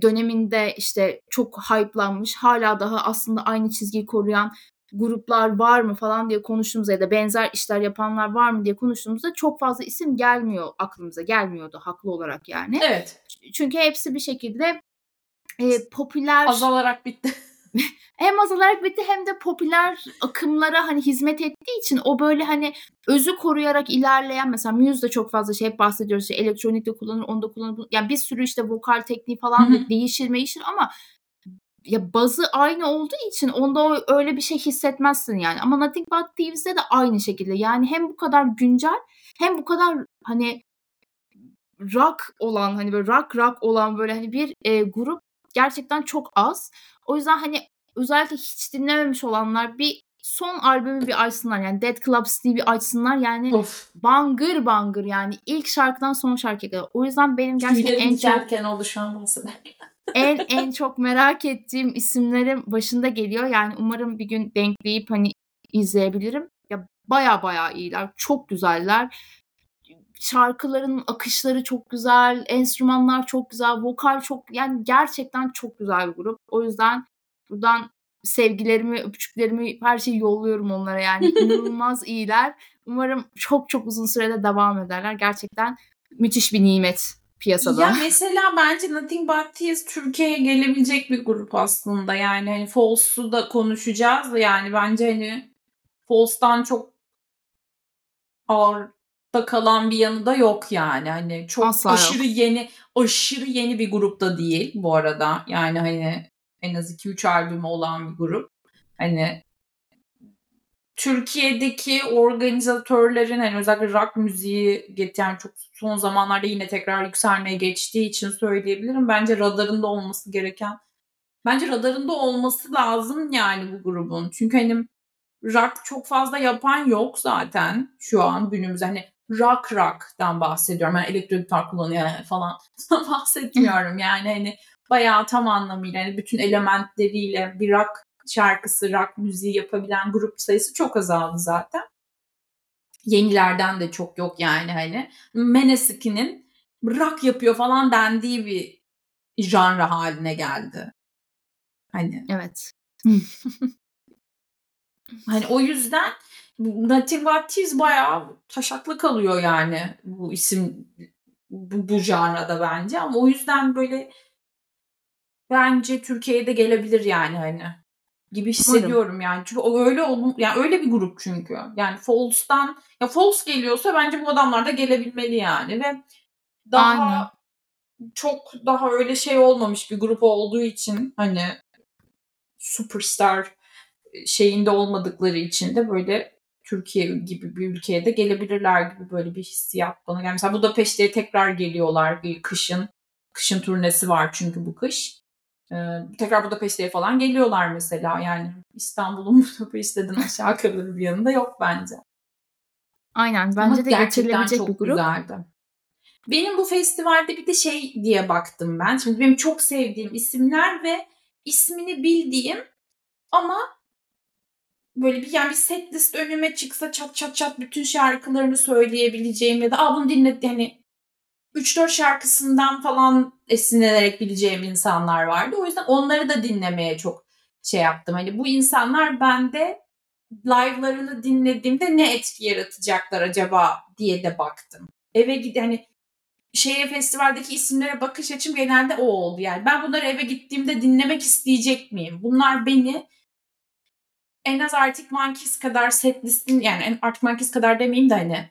döneminde işte çok hype'lanmış hala daha aslında aynı çizgiyi koruyan gruplar var mı falan diye konuştuğumuzda ya da benzer işler yapanlar var mı diye konuştuğumuzda çok fazla isim gelmiyor aklımıza. Gelmiyordu haklı olarak yani. Evet. Çünkü hepsi bir şekilde popüler. Azalarak bitti. Hem azalarak bitti hem de popüler akımlara hani hizmet ettiği için o böyle hani özü koruyarak ilerleyen mesela Muse'da çok fazla şey hep bahsediyoruz işte elektronik de kullanır onu da kullanır yani bir sürü işte vokal tekniği falan da değişir ama ya bazı aynı olduğu için onda öyle bir şey hissetmezsin yani ama Nothing But Thieves'de de aynı şekilde yani hem bu kadar güncel hem bu kadar hani rock olan hani böyle rock olan böyle hani bir grup gerçekten çok az. O yüzden hani özellikle hiç dinlememiş olanlar bir son albümü bir açsınlar. Yani Dead Club Steve'i açsınlar. Yani of, bangır bangır yani ilk şarkıdan son şarkıya kadar. O yüzden benim gerçekten en çok merak ettiğim isimlerim başında geliyor. Yani umarım bir gün denkleyip hani izleyebilirim. Ya baya iyiler. Çok güzeller. Şarkıların akışları çok güzel, enstrümanlar çok güzel, vokal çok yani gerçekten çok güzel bir grup. O yüzden buradan sevgilerimi, öpücüklerimi, her şeyi yolluyorum onlara yani. İnanılmaz iyiler. Umarım çok çok uzun sürede devam ederler. Gerçekten müthiş bir nimet piyasada. Ya mesela bence Nothing But Thieves Türkiye'ye gelebilecek bir grup aslında. Yani hani Foals'u da konuşacağız. Yani bence hani Foals'tan çok ağır da kalan bir yanı da yok yani. Hani çok asla aşırı yok. Aşırı yeni bir grup da değil bu arada. Yani hani en az 2-3 albümü olan bir grup. Hani Türkiye'deki organizatörlerin hani özellikle rock müziği getiren çok son zamanlarda yine tekrar yükselmeye geçtiği için söyleyebilirim. Bence radarında olması lazım yani bu grubun. Çünkü hani rock çok fazla yapan yok zaten şu an günümüzde. Hani rock'tan bahsediyorum. Yani elektronik tarz kullanıyor falan bahsetmiyorum. Yani hani bayağı tam anlamıyla yani bütün elementleriyle bir rock şarkısı, rock müziği yapabilen grup sayısı çok azaldı zaten. Yenilerden de çok yok yani hani. Maneskin'in rock yapıyor falan dendiği bir janra haline geldi. Hani. Evet. Hani o yüzden Nothing But Thieves bayağı taşaklı kalıyor yani bu isim bu janrada bence ama o yüzden böyle bence Türkiye'ye de gelebilir yani hani gibi hissediyorum. Umarım. Yani çünkü öyle yani öyle bir grup çünkü. Yani Foals'tan ya Foals geliyorsa bence bu adamlar da gelebilmeli yani ve daha aynen, çok daha öyle şey olmamış bir grup olduğu için hani superstar şeyinde olmadıkları için de böyle Türkiye gibi bir ülkeye de gelebilirler gibi böyle bir hissiyat bana geldi. Mesela Budapeşte'ye tekrar geliyorlar bir kışın. Kışın turnesi var çünkü bu kış. Tekrar Budapeşte'ye falan geliyorlar mesela. Yani İstanbul'un Budapeşte'den aşağı kalır bir yanında yok bence. Aynen. Bence ama de getirilebilecek bir grup. Güzeldi. Benim bu festivalde bir de şey diye baktım ben. Şimdi benim çok sevdiğim isimler ve ismini bildiğim ama böyle bir yani bir set list önüme çıksa çat çat çat bütün şarkılarını söyleyebileceğim ya da bunu dinledi hani 3-4 şarkısından falan esinlenerek bileceğim insanlar vardı. O yüzden onları da dinlemeye çok şey yaptım. Hani bu insanlar bende live'larını dinlediğimde ne etki yaratacaklar acaba diye de baktım. Eve gidip hani festivaldeki isimlere bakış açım genelde o oldu yani. Ben bunları eve gittiğimde dinlemek isteyecek miyim? Bunlar beni en az Arctic Monkeys kadar set listin, yani Arctic Monkeys kadar demeyeyim de hani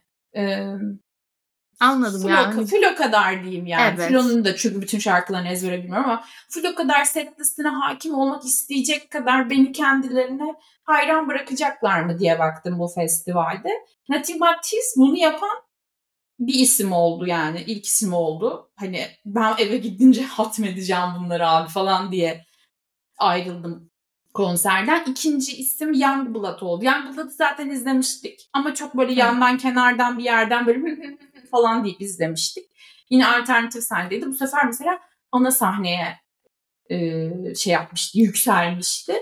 anladım Flo, yani. Flo kadar diyeyim yani. Evet. Flo'nun da çünkü bütün şarkılarını ezbere bilmiyorum ama Flo kadar set listine hakim olmak isteyecek kadar beni kendilerine hayran bırakacaklar mı diye baktım bu festivalde. Nothing But Thieves bunu yapan bir isim oldu yani. İlk isim oldu. Hani ben eve gidince hatmedeceğim bunları abi falan diye ayrıldım konserden. İkinci isim Youngblood oldu. Youngblood'ı zaten izlemiştik. Ama çok böyle yandan kenardan bir yerden böyle falan deyip izlemiştik. Yine alternatif sahnedeydi. Bu sefer mesela ana sahneye şey yapmıştı, yükselmişti.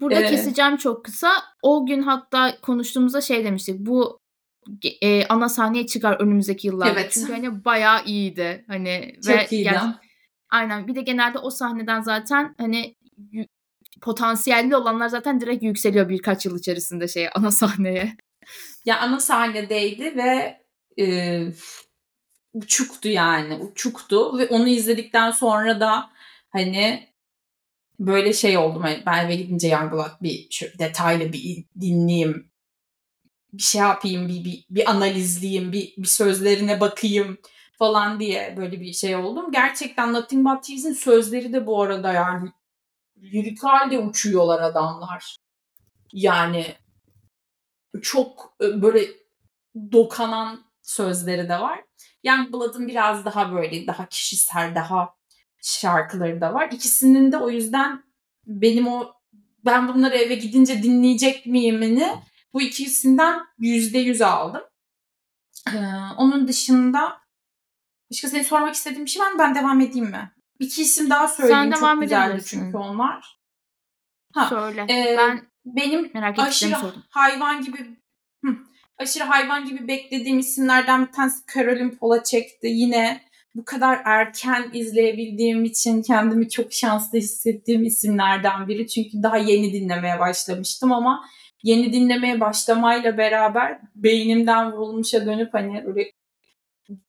Burada keseceğim çok kısa. O gün hatta konuştuğumuzda şey demiştik. Bu ana sahneye çıkar önümüzdeki yıllarda. Evet. Çünkü hani bayağı iyiydi. Hani çok ve iyiydi. Yani, aynen. Bir de genelde o sahneden zaten hani potansiyelli olanlar zaten direkt yükseliyor birkaç yıl içerisinde şeye, ana sahneye. Ya ana sahnedeydi ve uçuktu yani. Uçuktu ve onu izledikten sonra da hani böyle şey oldum. Hani ben eve gidince Youngblood bir detaylı bir dinleyeyim. Bir şey yapayım, bir analizleyeyim, bir sözlerine bakayım falan diye böyle bir şey oldum. Gerçekten Nothing But Thieves'in sözleri de bu arada yani lirik halde uçuyorlar adamlar. Yani çok böyle dokanan sözleri de var. Youngblood'un biraz daha böyle daha kişisel, daha şarkıları da var. İkisinin de o yüzden benim ben bunları eve gidince dinleyecek miyimini bu ikisinden %100 aldım. Onun dışında başka seni sormak istediğim bir şey var mı? Ben devam edeyim mi? İki isim daha söyleyeyim. Sen çok güzeldi çünkü onlar. Ha, söyle. Benim merak aşırı hayvan gibi aşırı hayvan gibi beklediğim isimlerden bir tanesi Caroline Polachek'ti. Yine bu kadar erken izleyebildiğim için kendimi çok şanslı hissettiğim isimlerden biri. Çünkü daha yeni dinlemeye başlamıştım ama yeni dinlemeye başlamayla beraber beynimden vurulmuşa dönüp hani öyle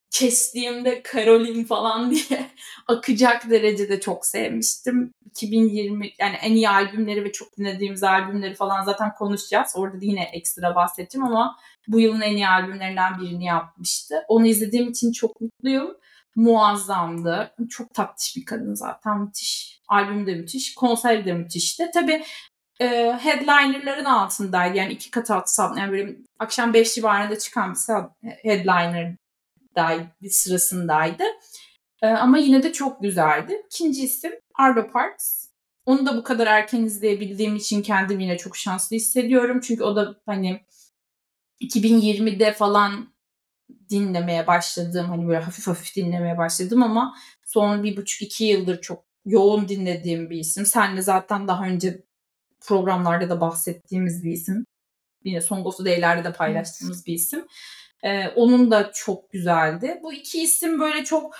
kestiğimde Caroline falan diye akacak derecede çok sevmiştim. 2020 yani en iyi albümleri ve çok dinlediğimiz albümleri falan zaten konuşacağız. Orada yine ekstra bahsedeceğim ama bu yılın en iyi albümlerinden birini yapmıştı. Onu izlediğim için çok mutluyum. Muazzamdı. Çok tatlış bir kadın zaten. Müthiş. Albüm de müthiş. Konser de müthişti. Tabii headlinerların altındaydı. Yani 2 katı atsam. Yani böyle akşam 5 civarında çıkan bir headliner sırasındaydı. Ama yine de çok güzeldi. İkinci isim Arlo Parks. Onu da bu kadar erken izleyebildiğim için kendimi yine çok şanslı hissediyorum. Çünkü o da hani 2020'de falan dinlemeye başladım. Hani böyle hafif hafif dinlemeye başladım ama son 1,5-2 yıldır çok yoğun dinlediğim bir isim. Seninle zaten daha önce programlarda da bahsettiğimiz bir isim. Yine Song of the Day'lerde de paylaştığımız bir isim. Onun da çok güzeldi. Bu iki isim böyle çok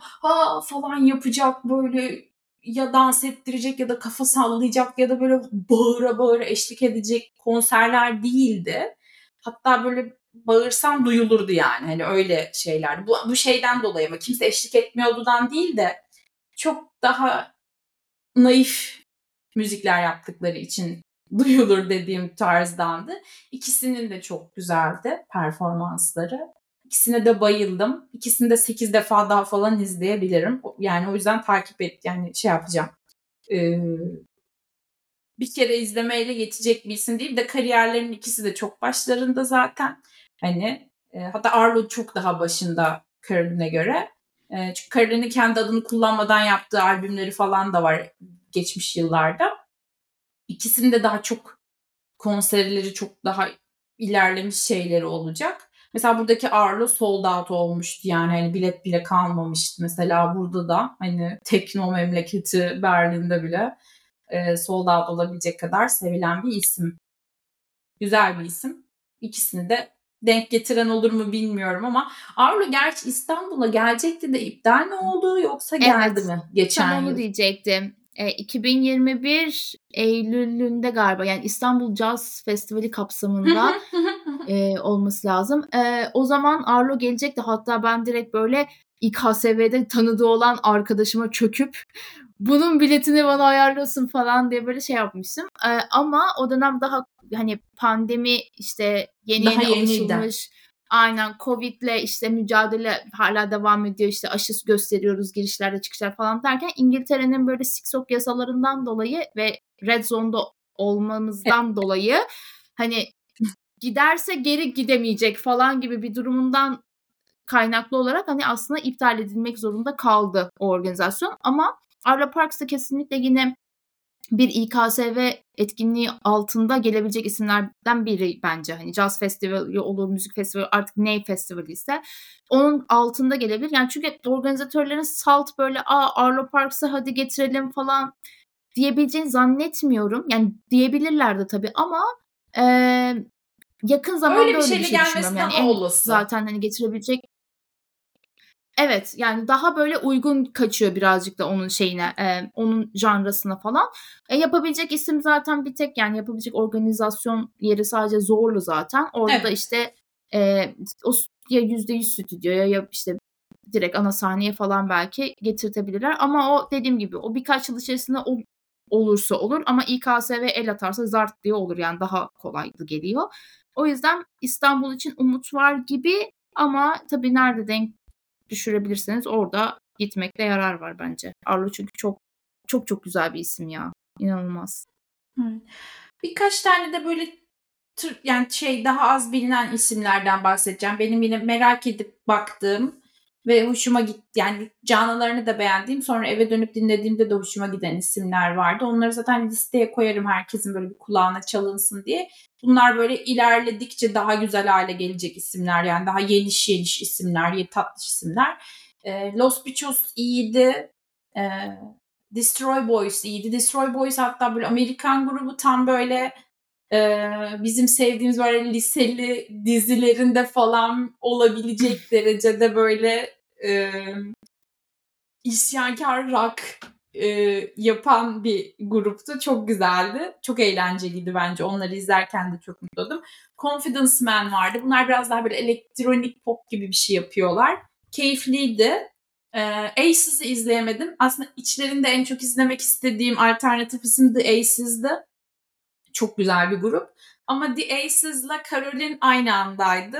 ha falan yapacak böyle ya dans ettirecek ya da kafa sallayacak ya da böyle bağıra bağıra eşlik edecek konserler değildi. Hatta böyle bağırsam duyulurdu yani. Hani öyle şeylerdi. Bu şeyden dolayı ama kimse eşlik etmiyordudan değil de çok daha naif müzikler yaptıkları için duyulur dediğim tarzdandı. İkisinin de çok güzeldi performansları. İkisine de bayıldım. İkisini de 8 defa daha falan izleyebilirim. Yani o yüzden yani şey yapacağım. Bir kere izlemeyle geçecek bir isim değil. De kariyerlerinin ikisi de çok başlarında zaten. Hani hatta Arlo çok daha başında Caroline'e göre. Çünkü Caroline kendi adını kullanmadan yaptığı albümleri falan da var geçmiş yıllarda. İkisinin de daha çok konserleri çok daha ilerlemiş şeyleri olacak. Mesela buradaki Arlo sold out olmuştu yani hani bilet bile kalmamıştı. Mesela burada da hani tekno memleketi Berlin'de bile sold out olabilecek kadar sevilen bir isim. Güzel bir isim. İkisini de denk getiren olur mu bilmiyorum ama Arlo gerçi İstanbul'a gelecekti de iptal mi oldu yoksa geldi mi geçen yıl? Evet, tam onu diyecektim. 2021 Eylül'ünde galiba yani İstanbul Jazz Festivali kapsamında olması lazım. O zaman Arlo gelecekti. Hatta ben direkt böyle İKSV'de tanıdığı olan arkadaşıma çöküp bunun biletini bana ayarlasın falan diye böyle şey yapmıştım. Ama o dönem daha hani pandemi işte yeni alışılmış. Aynen Covid'le işte mücadele hala devam ediyor. İşte aşı gösteriyoruz girişlerde çıkışlar falan derken İngiltere'nin böyle Six-Sock yasalarından dolayı ve Red Zone'da olmamızdan dolayı hani giderse geri gidemeyecek falan gibi bir durumundan kaynaklı olarak hani aslında iptal edilmek zorunda kaldı o organizasyon. Ama Arlo Parks'ta kesinlikle yine bir İKSV etkinliği altında gelebilecek isimlerden biri bence. Hani caz festivali olur, müzik festivali, artık ne festivali ise onun altında gelebilir. Yani çünkü organizatörlerin salt böyle Arlo Parks'a hadi getirelim falan diyebileceğini zannetmiyorum. Yani diyebilirler de tabii ama yakın zamanda öyle bir şey düşünmüyorum. Yani en olası. Zaten hani getirebilecek. Evet yani daha böyle uygun kaçıyor birazcık da onun şeyine, onun janrasına falan. Yapabilecek isim zaten bir tek yani yapabilecek organizasyon yeri sadece Zorlu zaten. Orada evet. İşte o ya %100 stüdyoya ya işte direkt ana sahneye falan belki getirtebilirler. Ama o dediğim gibi o birkaç yıl içerisinde olursa olur ama İKSV el atarsa zart diye olur yani daha kolay geliyor. O yüzden İstanbul için umut var gibi ama tabii nerede denk düşürebilirseniz orada gitmekte yarar var bence. Arlo çünkü çok çok çok güzel bir isim ya. İnanılmaz. Birkaç tane de böyle yani şey daha az bilinen isimlerden bahsedeceğim. Benim yine merak edip baktığım ve hoşuma gitti yani canlılarını da beğendiğim sonra eve dönüp dinlediğimde de hoşuma giden isimler vardı. Onları zaten listeye koyarım herkesin böyle bir kulağına çalınsın diye. Bunlar böyle ilerledikçe daha güzel hale gelecek isimler yani daha yeniş isimler, yeni tatlış isimler. Los Pichos iyiydi. Destroy Boys iyiydi. Destroy Boys hatta böyle Amerikan grubu tam böyle bizim sevdiğimiz böyle liseli dizilerinde falan olabilecek derecede böyle isyankar rock yapan bir gruptu. Çok güzeldi. Çok eğlenceliydi bence. Onları izlerken de çok mutlu oldum. Confidence Man vardı. Bunlar biraz daha böyle elektronik pop gibi bir şey yapıyorlar. Keyifliydi. Aces'i izleyemedim. Aslında içlerinde en çok izlemek istediğim alternatif isim The Aces'di. Çok güzel bir grup. Ama The Aces'la Caroline aynı andaydı.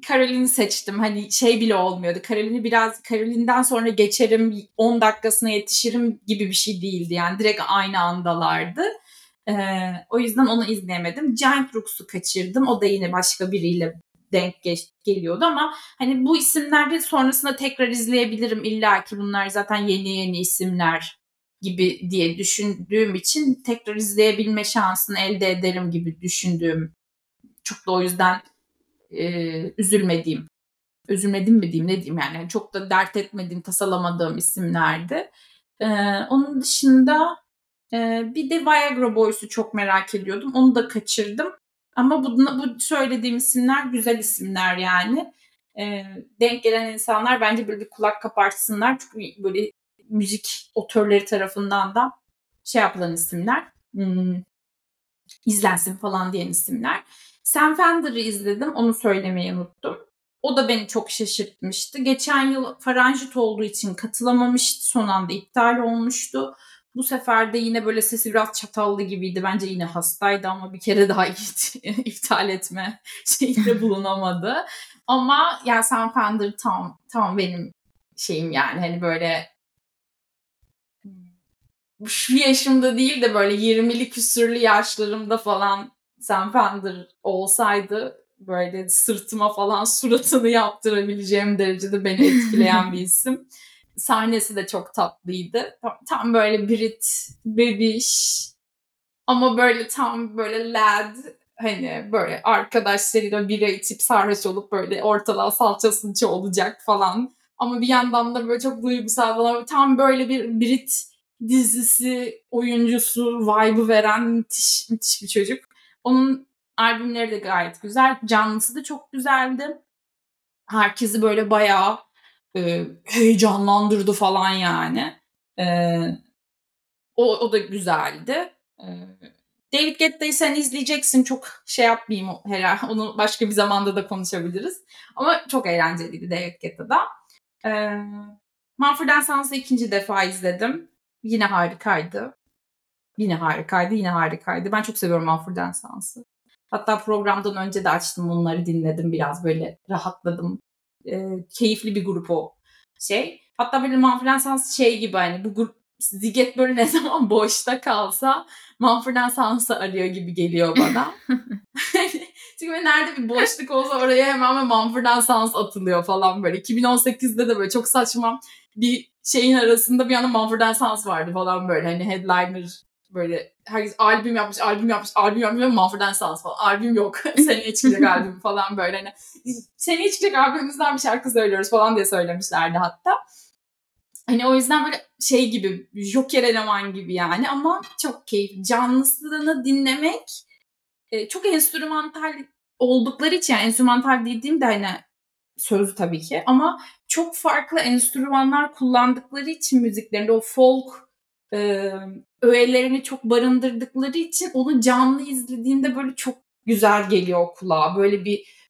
Caroline'i seçtim. Hani şey bile olmuyordu. Caroline'den sonra geçerim 10 dakikasına yetişirim gibi bir şey değildi. Yani direkt aynı andalardı. O yüzden onu izleyemedim. Giant Rooks'u kaçırdım. O da yine başka biriyle denk geliyordu ama hani bu isimlerde sonrasında tekrar izleyebilirim. İlla ki bunlar zaten yeni isimler gibi diye düşündüğüm için tekrar izleyebilme şansını elde ederim gibi düşündüğüm. Çok da o yüzden üzülmedim yani çok da dert etmediğim, tasalamadığım isimlerdi. Onun dışında bir de Viagra Boys'u çok merak ediyordum. Onu da kaçırdım. Ama bu söylediğim isimler güzel isimler yani. Denk gelen insanlar bence böyle bir kulak kaparsınlar. Çünkü böyle müzik otörleri tarafından da şey yapılan isimler, izlensin falan diyen isimler. Sam Fender'ı izledim, onu söylemeyi unuttum. O da beni çok şaşırtmıştı. Geçen yıl faranjit olduğu için katılamamıştı, son anda iptal olmuştu. Bu sefer de yine böyle sesi biraz çatallı gibiydi. Bence yine hastaydı ama bir kere daha iptal etme şeyinde bulunamadı. Ama yani Sam Fender tam benim şeyim yani hani böyle şu yaşımda değil de böyle 20'li küsürlü yaşlarımda falan Sam Fender olsaydı böyle sırtıma falan suratını yaptırabileceğim derecede beni etkileyen bir isim. Sahnesi de çok tatlıydı. Tam böyle Brit, bebiş ama böyle tam böyle lad hani böyle arkadaşlarıyla bira içip sarhoş olup böyle ortalığa salçasınçı olacak falan. Ama bir yandan da böyle çok duygusal falan. Tam böyle bir Brit dizisi, oyuncusu, vibe'ı veren müthiş bir çocuk. Onun albümleri de gayet güzel. Canlısı da çok güzeldi. Herkesi böyle bayağı heyecanlandırdı falan yani. O da güzeldi. David Guetta'yı sen izleyeceksin. Çok şey yapmayayım herhalde. Onu başka bir zamanda da konuşabiliriz. Ama çok eğlenceliydi David Guetta'da. Manfred & Sons'u ikinci defa izledim. Yine harikaydı. Yine harikaydı, yine harikaydı. Ben çok seviyorum Manfur'dan Sans'ı. Hatta programdan önce de açtım bunları, dinledim biraz böyle rahatladım. Keyifli bir grup o şey. Hatta böyle Manfur'dan Sans şey gibi hani bu grup Sziget böyle ne zaman boşta kalsa Manfur'dan Sans'ı arıyor gibi geliyor bana. Çünkü nerede bir boşluk olsa oraya hemen Manfur'dan Sans atılıyor falan böyle. 2018'de de böyle çok saçma bir şeyin arasında bir anda Manfur'dan Sans vardı falan böyle. Hani headliner böyle herkes albüm yapmış ve Manfur'dan Sans falan. Albüm yok. Seneye çıkacak albüm falan böyle. Hani seneye çıkacak albümümüzden bir şarkı söylüyoruz falan diye söylemişlerdi hatta. Hani o yüzden böyle şey gibi, Joker eleman gibi yani ama çok keyifli. Canlısını dinlemek çok enstrümantal oldukları için, yani enstrümantal dediğim de hani sözü tabii ki ama çok farklı enstrümanlar kullandıkları için müziklerinde o folk öğelerini çok barındırdıkları için onu canlı izlediğinde böyle çok güzel geliyor kulağa. Böyle bir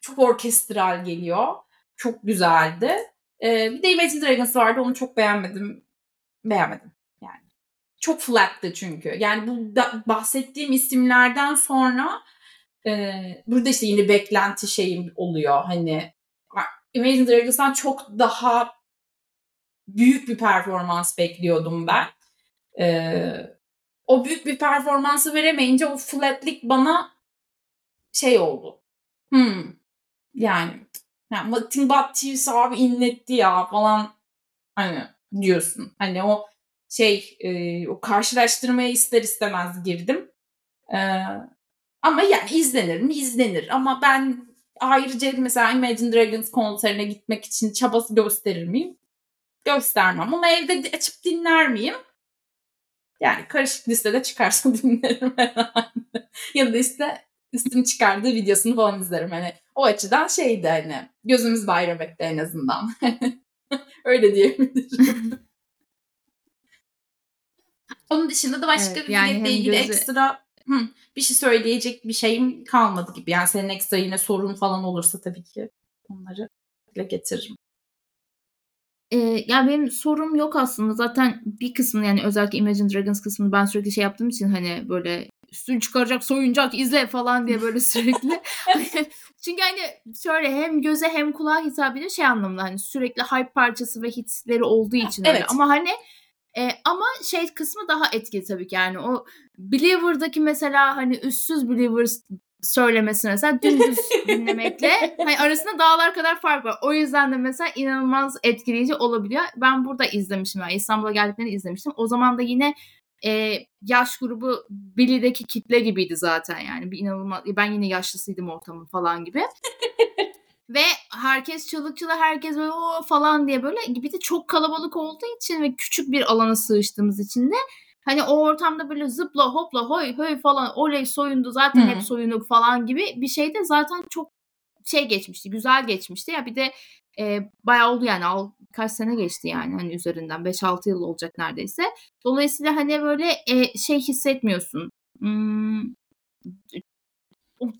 çok orkestral geliyor. Çok güzeldi. Bir de Imagine Dragons vardı. Onu çok beğenmedim. Beğenmedim yani. Çok flattı çünkü. Yani bu bahsettiğim isimlerden sonra burada işte yine beklenti şeyim oluyor. Hani Imagine Dragons'tan çok daha büyük bir performans bekliyordum ben. O büyük bir performansı veremeyince o flatlik bana şey oldu. Yani Nothing But Thieves abi inletti ya falan hani diyorsun. Hani o şey o karşılaştırmaya ister istemez girdim. Ama yani izlenir mi? İzlenir. Ama ben ayrıca mesela Imagine Dragons konserine gitmek için çabası gösterir miyim? Göstermem. Ama evde açıp dinler miyim? Yani karışık listede çıkarsa dinlerim herhalde. Ya da işte üstüm çıkardığı videosunu falan izlerim. Hani o açıdan şeydi hani gözümüz Bayramek'te en azından. Öyle diyebilirim. Onun dışında da başka evet, bir yani biletle ilgili ekstra bir şey söyleyecek bir şeyim kalmadı gibi. Yani senin ekstra yine sorun falan olursa tabii ki onları bile getiririm. Yani benim sorum yok aslında. Zaten bir kısmını yani özellikle Imagine Dragons kısmını ben sürekli şey yaptığım için hani böyle üstünü çıkaracak, soyunacak, izle falan diye böyle sürekli. Çünkü hani şöyle hem göze hem kulağa hitap ediyor şey anlamında hani sürekli hype parçası ve hitleri olduğu için öyle. Evet. Ama hani ama şey kısmı daha etkili tabii ki yani o Believer'daki mesela hani üstsüz Believers söylemesi mesela dümdüz dinlemekle hani arasında dağlar kadar fark var. O yüzden de mesela inanılmaz etkileyici olabiliyor. Ben burada izlemiştim. Yani İstanbul'a geldiklerini izlemiştim. O zaman da yine yaş grubu Billy'deki kitle gibiydi zaten yani. Bir inanılmaz ben yine yaşlısıydım ortamın falan gibi. Ve herkes çığlıkçılı herkes böyle o falan diye böyle bir de çok kalabalık olduğu için ve küçük bir alana sığıştığımız için de hani o ortamda böyle zıpla hopla hoy hoy falan oley soyundu zaten hep soyunuk falan gibi bir şey de zaten çok şey geçmişti güzel geçmişti ya bir de bayağı oldu yani kaç sene geçti yani hani üzerinden 5-6 yıl olacak neredeyse dolayısıyla hani böyle şey hissetmiyorsun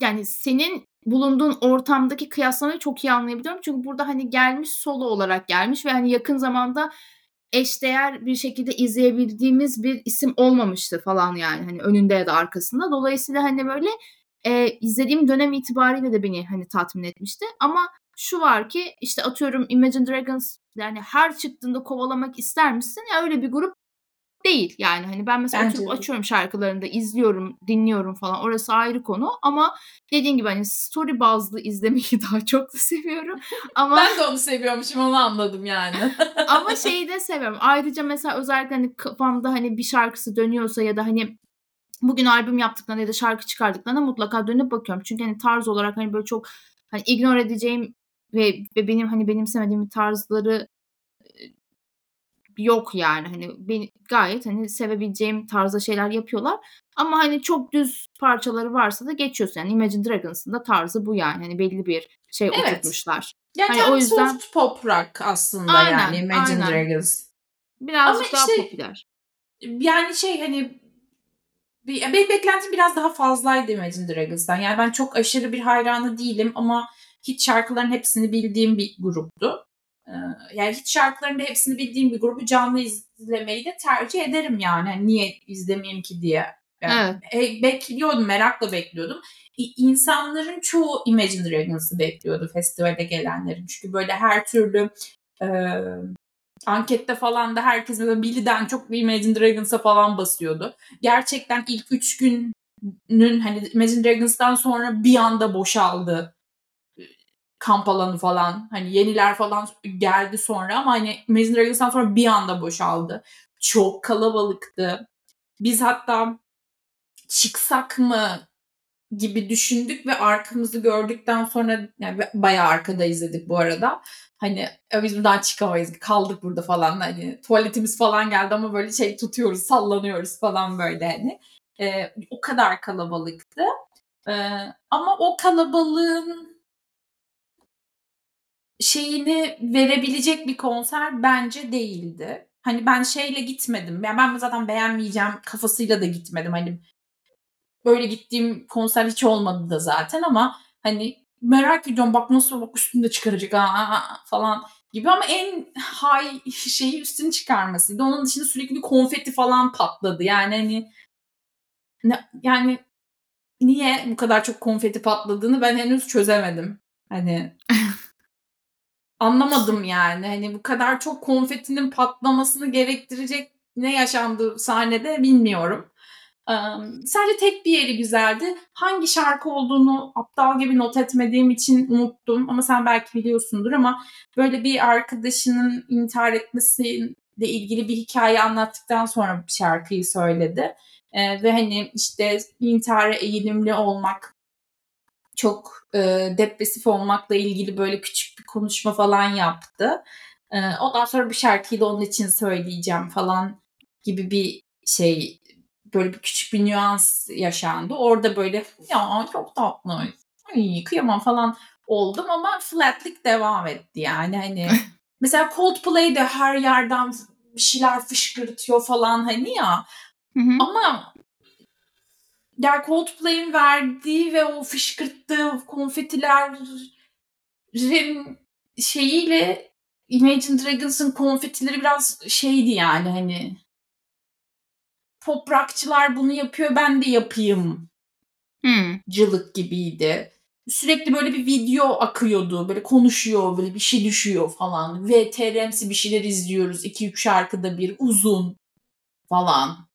yani senin bulunduğun ortamdaki kıyaslamayı çok iyi anlayabiliyorum çünkü burada hani gelmiş solo olarak gelmiş ve hani yakın zamanda eşdeğer bir şekilde izleyebildiğimiz bir isim olmamıştı falan yani hani önünde ya da arkasında dolayısıyla hani böyle izlediğim dönem itibariyle de beni hani tatmin etmişti ama şu var ki işte atıyorum Imagine Dragons yani her çıktığında kovalamak ister misin ya öyle bir grup değil yani hani ben mesela açıyorum şarkılarını da izliyorum dinliyorum falan orası ayrı konu ama dediğin gibi hani story bazlı izlemeyi daha çok da seviyorum ama ben de onu seviyormuşum onu anladım yani ama şeyi de seviyorum ayrıca mesela özellikle hani kafamda hani bir şarkısı dönüyorsa ya da hani bugün albüm yaptıklarına ya da şarkı çıkardıklarına mutlaka dönüp bakıyorum çünkü hani tarz olarak hani böyle çok hani ignore edeceğim ve benim hani benimsemediğim tarzları yok yani hani beni gayet hani sevebileceğim tarzda şeyler yapıyorlar ama hani çok düz parçaları varsa da geçiyorsun yani Imagine Dragons'ın da tarzı bu yani hani belli bir şey oturtmuşlar. Yani hani o yüzden soft pop rock aslında aynen, yani Imagine Dragons. Birazcık ama daha işte, popüler. Yani şey hani benim beklentim biraz daha fazlaydı Imagine Dragons'dan yani ben çok aşırı bir hayranı değilim ama hiç şarkıların hepsini bildiğim bir gruptu. Yani hiç şarkılarında hepsini bildiğim bir grubu canlı izlemeyi de tercih ederim yani. Niye izlemeyeyim ki diye. Yani evet. Bekliyordum, merakla bekliyordum. İnsanların çoğu Imagine Dragons'ı bekliyordu festivale gelenlerin. Çünkü böyle her türlü ankette falan da herkes böyle Billy'den çok Imagine Dragons'a falan basıyordu. Gerçekten ilk 3 günün hani Imagine Dragons'tan sonra bir anda boşaldı kamp alanı falan. Hani yeniler falan geldi sonra ama hani Imagine Dragons'tan sonra bir anda boşaldı. Çok kalabalıktı. Biz hatta çıksak mı gibi düşündük ve arkamızı gördükten sonra, yani bayağı arkada izledik bu arada. Hani biz buradan çıkamayız, kaldık burada falan. Hani tuvaletimiz falan geldi ama böyle şey tutuyoruz, sallanıyoruz falan böyle hani. O kadar kalabalıktı. Ama o kalabalığın şeyini verebilecek bir konser bence değildi. Hani ben şeyle gitmedim. Yani ben zaten beğenmeyeceğim kafasıyla da gitmedim. Hani böyle gittiğim konser hiç olmadı da zaten ama hani merak ediyorum bak nasıl, bak üstünde çıkaracak falan gibi ama en high şeyi üstünü çıkarmasıydı. Onun dışında sürekli bir konfeti falan patladı. Yani hani yani niye bu kadar çok konfeti patladığını ben henüz çözemedim. Hani anlamadım yani. Hani bu kadar çok konfetinin patlamasını gerektirecek ne yaşandı sahnede bilmiyorum. Sadece tek bir yeri güzeldi. Hangi şarkı olduğunu aptal gibi not etmediğim için unuttum. Ama sen belki biliyorsundur ama böyle bir arkadaşının intihar etmesiyle ilgili bir hikaye anlattıktan sonra bir şarkıyı söyledi. Ve hani işte intihara eğilimli olmak, çok depresif olmakla ilgili böyle küçük bir konuşma falan yaptı. Ondan sonra bir şarkıyı da onun için söyleyeceğim falan gibi bir şey, böyle bir küçük bir nüans yaşandı. Orada böyle ya çok tatlı, ay, kıyamam falan oldum ama flatlık devam etti yani hani. Mesela Coldplay'de her yerden bir şeyler fışkırtıyor falan hani ya. Hı-hı. Ama yani Coldplay'in verdiği ve o fışkırttığı konfetilerin şeyiyle Imagine Dragons'ın konfetileri biraz şeydi yani hani pop rockçılar bunu yapıyor ben de yapayım cılık gibiydi. Sürekli böyle bir video akıyordu. Böyle konuşuyor, böyle bir şey düşüyor falan. VTRM'si bir şeyler izliyoruz. 2-3 şarkıda bir uzun falan.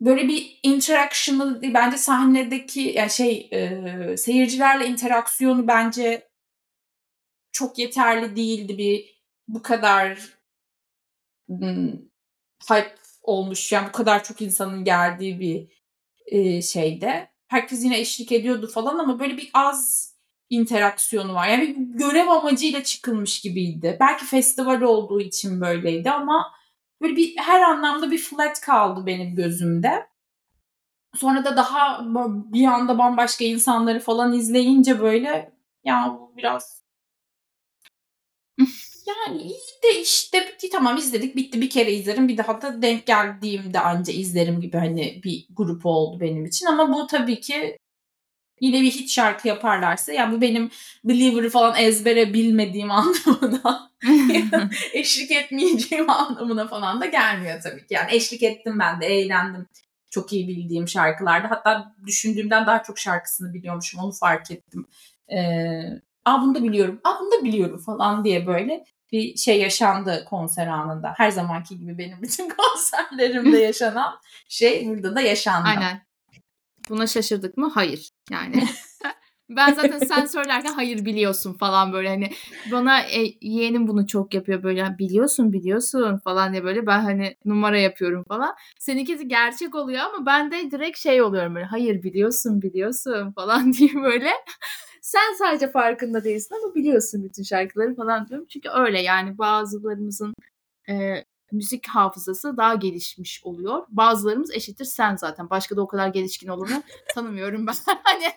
Böyle bir interaction'ı bence sahnedeki yani seyircilerle interaksiyonu bence çok yeterli değildi bir bu kadar hype olmuş yani bu kadar çok insanın geldiği bir şeyde. Herkes yine eşlik ediyordu falan ama böyle bir az interaksiyonu var. Yani bir görev amacıyla çıkılmış gibiydi. Belki festival olduğu için böyleydi ama böyle bir her anlamda bir flat kaldı benim gözümde. Sonra da daha bir anda bambaşka insanları falan izleyince böyle ya bu biraz yani iyi de işte tamam izledik bitti bir kere izlerim bir daha da denk geldiğimde anca izlerim gibi hani bir grup oldu benim için ama bu tabii ki yine bir hit şarkı yaparlarsa yani bu benim Believer'ı falan ezbere bilmediğim anlamına eşlik etmeyeceğim anlamına falan da gelmiyor tabii ki. Yani eşlik ettim ben de eğlendim çok iyi bildiğim şarkılarda hatta düşündüğümden daha çok şarkısını biliyormuşum onu fark ettim. Bunu da biliyorum falan diye böyle bir şey yaşandı konser anında. Her zamanki gibi benim bütün konserlerimde yaşanan şey burada da yaşandı. Aynen. Buna şaşırdık mı? Hayır. Yani ben zaten sen söylerken hayır biliyorsun falan böyle hani bana yeğenim bunu çok yapıyor böyle biliyorsun falan diye böyle ben hani numara yapıyorum falan. Seninkisi gerçek oluyor ama ben de direkt şey oluyorum böyle hayır biliyorsun falan diye böyle. Sen sadece farkında değilsin ama biliyorsun bütün şarkıları falan diyorum. Çünkü öyle yani bazılarımızın müzik hafızası daha gelişmiş oluyor. Bazılarımız eşittir sen zaten. Başka da o kadar gelişkin olur mu? Tanımıyorum ben. Hani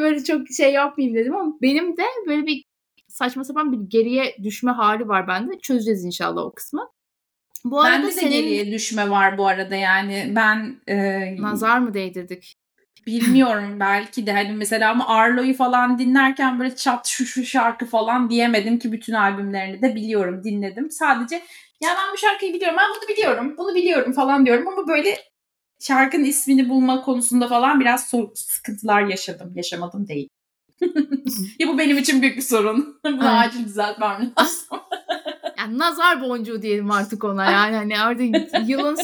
böyle çok şey yapmayayım dedim ama benim de böyle bir saçma sapan bir geriye düşme hali var bende. Çözeceğiz inşallah o kısmı. Bu arada bende de geriye düşme var bu arada yani ben... Nazar mı değdirdik? Bilmiyorum belki de hani mesela ama Arlo'yu falan dinlerken böyle çat şu şarkı falan diyemedim ki bütün albümlerini de biliyorum, dinledim. Sadece ya ben bu şarkıyı biliyorum, ben bunu biliyorum falan diyorum ama böyle şarkının ismini bulma konusunda falan biraz sıkıntılar yaşamadım değil. Ya bu benim için büyük bir sorun. Bunu acil düzeltmem lazım. Yani nazar boncuğu diyelim artık ona yani hani artık yılın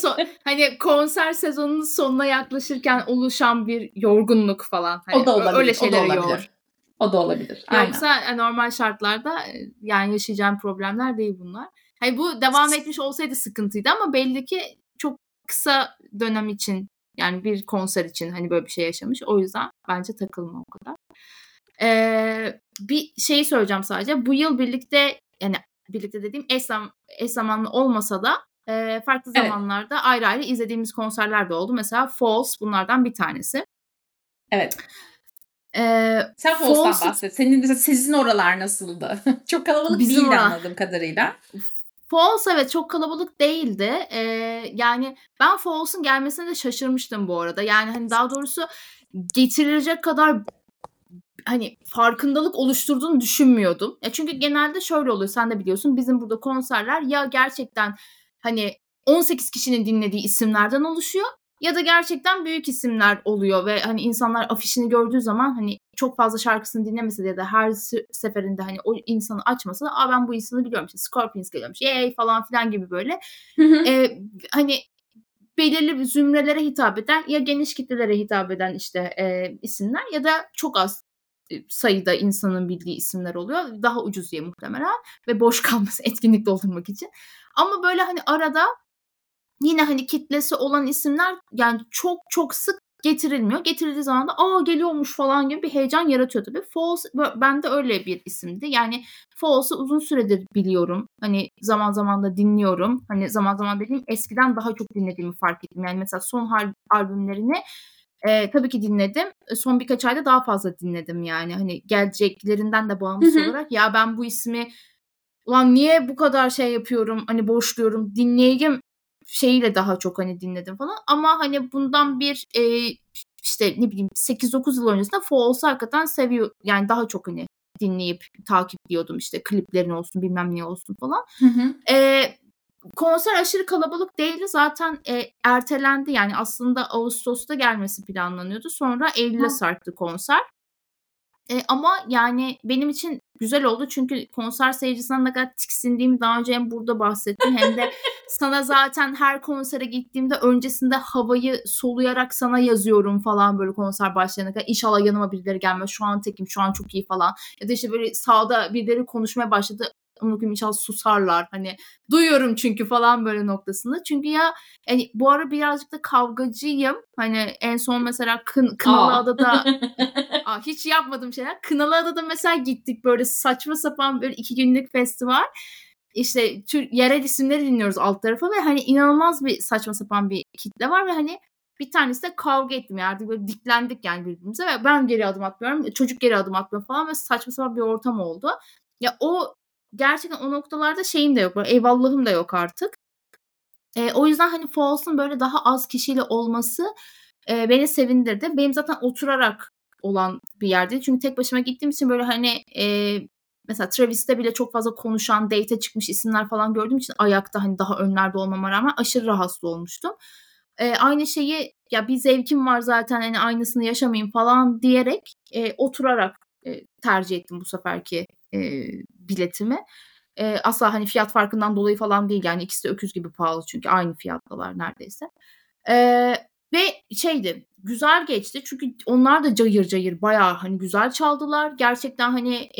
hani konser sezonunun sonuna yaklaşırken oluşan bir yorgunluk falan. Hani o da olabilir. Öyle şeyler olabilir. O da olabilir. Yoksa aynen. Normal şartlarda yani yaşayacağım problemler değil bunlar. Hani bu devam etmiş olsaydı sıkıntıydı ama belli ki çok kısa dönem için yani bir konser için hani böyle bir şey yaşamış. O yüzden bence takılma o kadar. Bir şey söyleyeceğim sadece. Bu yıl birlikte dediğim eş zamanlı olmasa da farklı zamanlarda ayrı ayrı izlediğimiz konserler de oldu. Mesela Foals bunlardan bir tanesi. Evet. Sen Foals'tan bahset. Senin mesela sizin oralar nasıldı? Çok kalabalık değildi anladığım kadarıyla. Foals evet çok kalabalık değildi. Yani ben Foals'un gelmesine de şaşırmıştım bu arada. Yani hani daha doğrusu getirilecek kadar hani farkındalık oluşturduğunu düşünmüyordum. Ya çünkü genelde şöyle oluyor, sen de biliyorsun bizim burada konserler ya gerçekten hani 18 kişinin dinlediği isimlerden oluşuyor ya da gerçekten büyük isimler oluyor ve hani insanlar afişini gördüğü zaman hani çok fazla şarkısını dinlemese de ya da her seferinde hani o insanı açmasa da "Aa, ben bu insanı biliyorum işte Scorpions geliyormuş yey falan filan" gibi böyle hani belirli zümrelere hitap eden ya geniş kitlelere hitap eden işte isimler ya da çok az sayıda insanın bildiği isimler oluyor. Daha ucuz diye muhtemelen ve boş kalması etkinlik doldurmak için. Ama böyle hani arada yine hani kitlesi olan isimler yani çok çok sık getirilmiyor. Getirildiği zaman da "Aa geliyormuş" falan gibi bir heyecan yaratıyor tabii. Foals bende öyle bir isimdi. Yani Foals'u uzun süredir biliyorum. Hani zaman zaman da dinliyorum. Hani zaman zaman dediğim eskiden daha çok dinlediğimi fark ettim. Yani mesela son albümlerini tabii ki dinledim. Son birkaç ayda daha fazla dinledim yani. Hani geleceklerinden de bağımsız olarak ya ben bu ismi ulan niye bu kadar şey yapıyorum hani boşluyorum dinleyeyim şeyiyle daha çok hani dinledim falan. Ama hani bundan bir işte ne bileyim 8-9 yıl öncesinde Foals'u hakikaten seviyor. Yani daha çok hani dinleyip takipliyordum işte kliplerini olsun bilmem ne olsun falan. Konser aşırı kalabalık değildi. Zaten ertelendi. Yani aslında Ağustos'ta gelmesi planlanıyordu. Sonra Eylül'e sarktı konser. Ama yani benim için güzel oldu. Çünkü konser seyircisinden ne kadar tiksindiğimi daha önce hem burada bahsettim hem de sana zaten her konsere gittiğimde öncesinde havayı soluyarak sana yazıyorum falan böyle konser başlayana kadar. İnşallah yanıma birileri gelmez. Şu an tekim, şu an çok iyi falan. Ya da işte böyle sağda birileri konuşmaya başladı. Onu gün inşallah susarlar hani duyuyorum çünkü falan böyle noktasında çünkü ya yani bu ara birazcık da kavgacıyım hani en son mesela Kınalıada'da hiç yapmadığım şeyler Kınalıada'da mesela gittik böyle saçma sapan böyle 2 günlük festival işte yerel isimleri dinliyoruz alt tarafa ve hani inanılmaz bir saçma sapan bir kitle var ve hani bir tanesi de kavga ettim yani artık böyle diklendik yani birbirimize ve ben geri adım atmıyorum çocuk geri adım atmıyor falan ve saçma sapan bir ortam oldu ya o gerçekten o noktalarda şeyim de yok. Eyvallahım da yok artık. O yüzden hani Foals'un böyle daha az kişiyle olması beni sevindirdi. Benim zaten oturarak olan bir yerdeydi. Çünkü tek başıma gittiğim için böyle hani mesela Travis'te bile çok fazla konuşan, date'e çıkmış isimler falan gördüğüm için ayakta hani daha önlerde olmama rağmen aşırı rahatsız olmuştum. Aynı şeyi ya bir zevkim var zaten hani aynısını yaşamayayım falan diyerek oturarak tercih ettim bu seferki biletimi. Asla hani fiyat farkından dolayı falan değil yani ikisi de öküz gibi pahalı çünkü aynı fiyattalar neredeyse. Ve şeydi güzel geçti çünkü onlar da cayır cayır bayağı hani güzel çaldılar. Gerçekten hani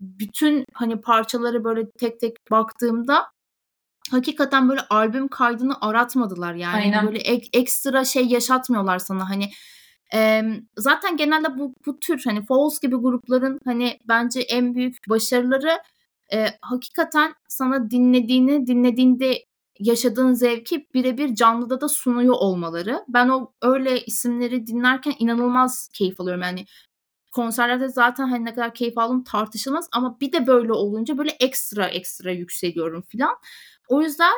bütün hani parçaları böyle tek tek baktığımda hakikaten böyle albüm kaydını aratmadılar yani. Aynen. Böyle ekstra şey yaşatmıyorlar sana hani. Zaten genelde bu tür hani Foals gibi grupların hani bence en büyük başarıları hakikaten sana dinlediğinde yaşadığın zevki birebir canlıda da sunuyor olmaları. Ben öyle isimleri dinlerken inanılmaz keyif alıyorum yani konserlerde zaten hani ne kadar keyif aldığım tartışılmaz ama bir de böyle olunca böyle ekstra yükseliyorum filan. O yüzden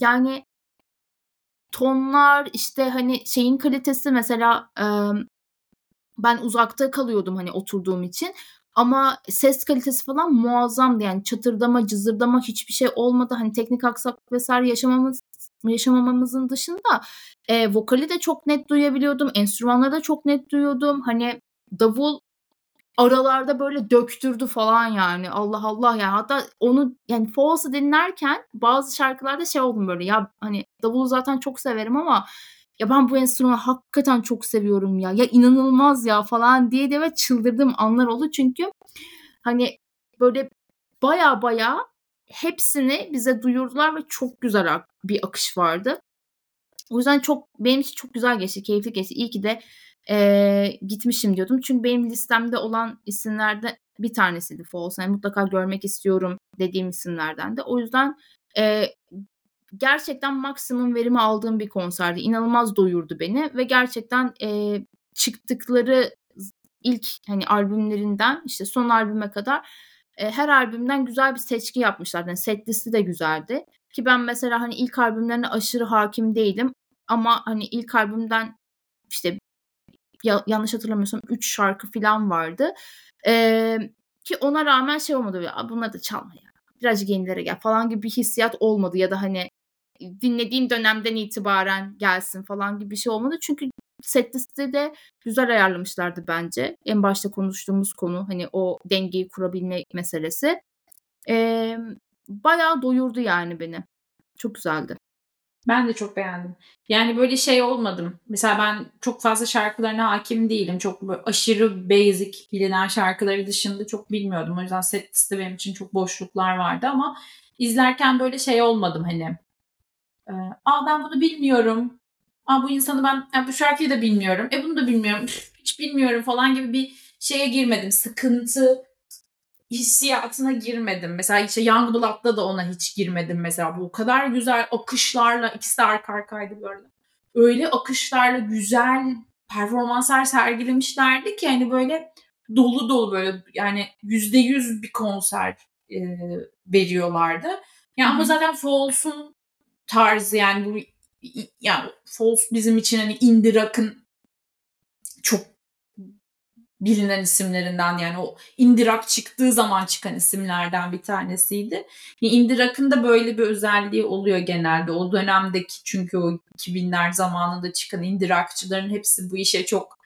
yani tonlar, işte hani şeyin kalitesi mesela ben uzakta kalıyordum hani oturduğum için. Ama ses kalitesi falan muazzamdı. Yani çatırdama, cızırdama hiçbir şey olmadı. Hani teknik aksaklık vesaire yaşamamamızın dışında vokali de çok net duyabiliyordum. Enstrümanları da çok net duyuyordum. Hani davul aralarda böyle döktürdü falan yani. Allah Allah yani. Hatta onu yani Foals'ı dinlerken bazı şarkılarda şey oldum böyle. Ya hani davulu zaten çok severim ama ya ben bu enstrümanı hakikaten çok seviyorum ya. Ya inanılmaz ya falan diye de ve çıldırdığım anlar oldu. Çünkü hani böyle baya hepsini bize duyurdular ve çok güzel bir akış vardı. O yüzden benim için çok güzel geçti, keyifli geçti. İyi ki de gitmişim diyordum. Çünkü benim listemde olan isimlerden bir tanesiydi Foals. Yani mutlaka görmek istiyorum dediğim isimlerden de. O yüzden gerçekten maksimum verimi aldığım bir konserdi. İnanılmaz doyurdu beni ve gerçekten çıktıkları ilk hani albümlerinden işte son albüme kadar her albümden güzel bir seçki yapmışlardı. Yani set listi de güzeldi. Ki ben mesela hani ilk albümlerine aşırı hakim değilim ama hani ilk albümden işte yanlış hatırlamıyorsam 3 şarkı falan vardı. Ki ona rağmen şey olmadı ya bunları da çalma ya. Birazcık yenilere gel falan gibi bir hissiyat olmadı ya da hani dinlediğim dönemden itibaren gelsin falan gibi bir şey olmadı. Çünkü setlist'i de güzel ayarlamışlardı bence. En başta konuştuğumuz konu hani o dengeyi kurabilme meselesi. Bayağı doyurdu yani beni. Çok güzeldi. Ben de çok beğendim. Yani böyle şey olmadım. Mesela ben çok fazla şarkılarına hakim değilim. Çok aşırı basic bilinen şarkıları dışında çok bilmiyordum. O yüzden set liste benim için çok boşluklar vardı ama izlerken böyle şey olmadım hani. Ben bunu bilmiyorum. Bu insanı bu şarkıyı da bilmiyorum. Bunu da bilmiyorum. Hiç bilmiyorum falan gibi bir şeye girmedim. Sıkıntı hissiyatına girmedim. Mesela işte Yangbulat'ta da ona hiç girmedim mesela. Bu kadar güzel akışlarla, ikisi de arka arkaydı böyle. Öyle akışlarla güzel performanslar sergilemişlerdi ki hani böyle dolu dolu böyle yani %100 bir konser veriyorlardı. Yani ama zaten Foals'un tarzı yani bu yani Foals bizim için hani indie rock'ın çok bilinen isimlerinden yani o indie rock çıktığı zaman çıkan isimlerden bir tanesiydi. Indie rock'ın da böyle bir özelliği oluyor genelde. O dönemdeki çünkü o 2000'ler zamanında çıkan indie rockçıların hepsi bu işe çok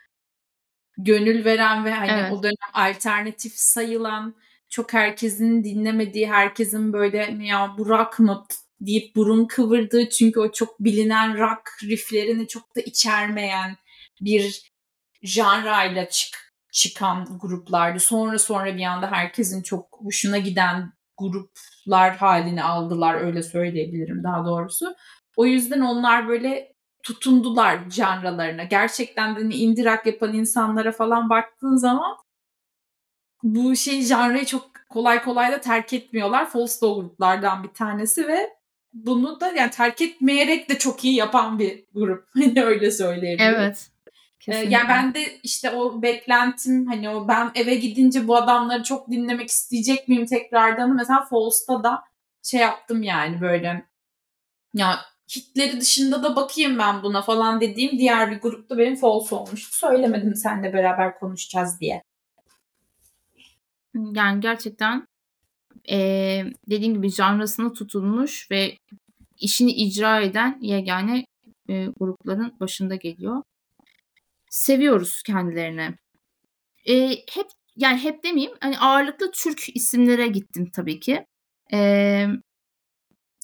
gönül veren ve hani evet, o dönem alternatif sayılan çok herkesin dinlemediği, herkesin böyle ya bu rock mı deyip burun kıvırdığı çünkü o çok bilinen rock rifflerini çok da içermeyen bir janrayla çıkan gruplardı. Sonra bir anda herkesin çok hoşuna giden gruplar halini aldılar. Öyle söyleyebilirim daha doğrusu. O yüzden onlar böyle tutundular janralarına. Gerçekten de indie rock yapan insanlara falan baktığın zaman bu janrayı çok kolay kolay da terk etmiyorlar. Foals da o gruplardan bir tanesi ve bunu da yani terk etmeyerek de çok iyi yapan bir grup. Öyle söyleyebilirim. Evet. Kesinlikle. Yani ben de işte o beklentim hani o ben eve gidince bu adamları çok dinlemek isteyecek miyim tekrardan mesela Foals'ta da şey yaptım yani böyle ya hitleri dışında da bakayım ben buna falan dediğim diğer bir grupta benim Foals olmuştu. Söylemedim seninle beraber konuşacağız diye. Yani gerçekten dediğim gibi janrasına tutulmuş ve işini icra eden yegane grupların başında geliyor. Seviyoruz kendilerini. Hep demeyeyim. Hani ağırlıklı Türk isimlere gittim tabii ki.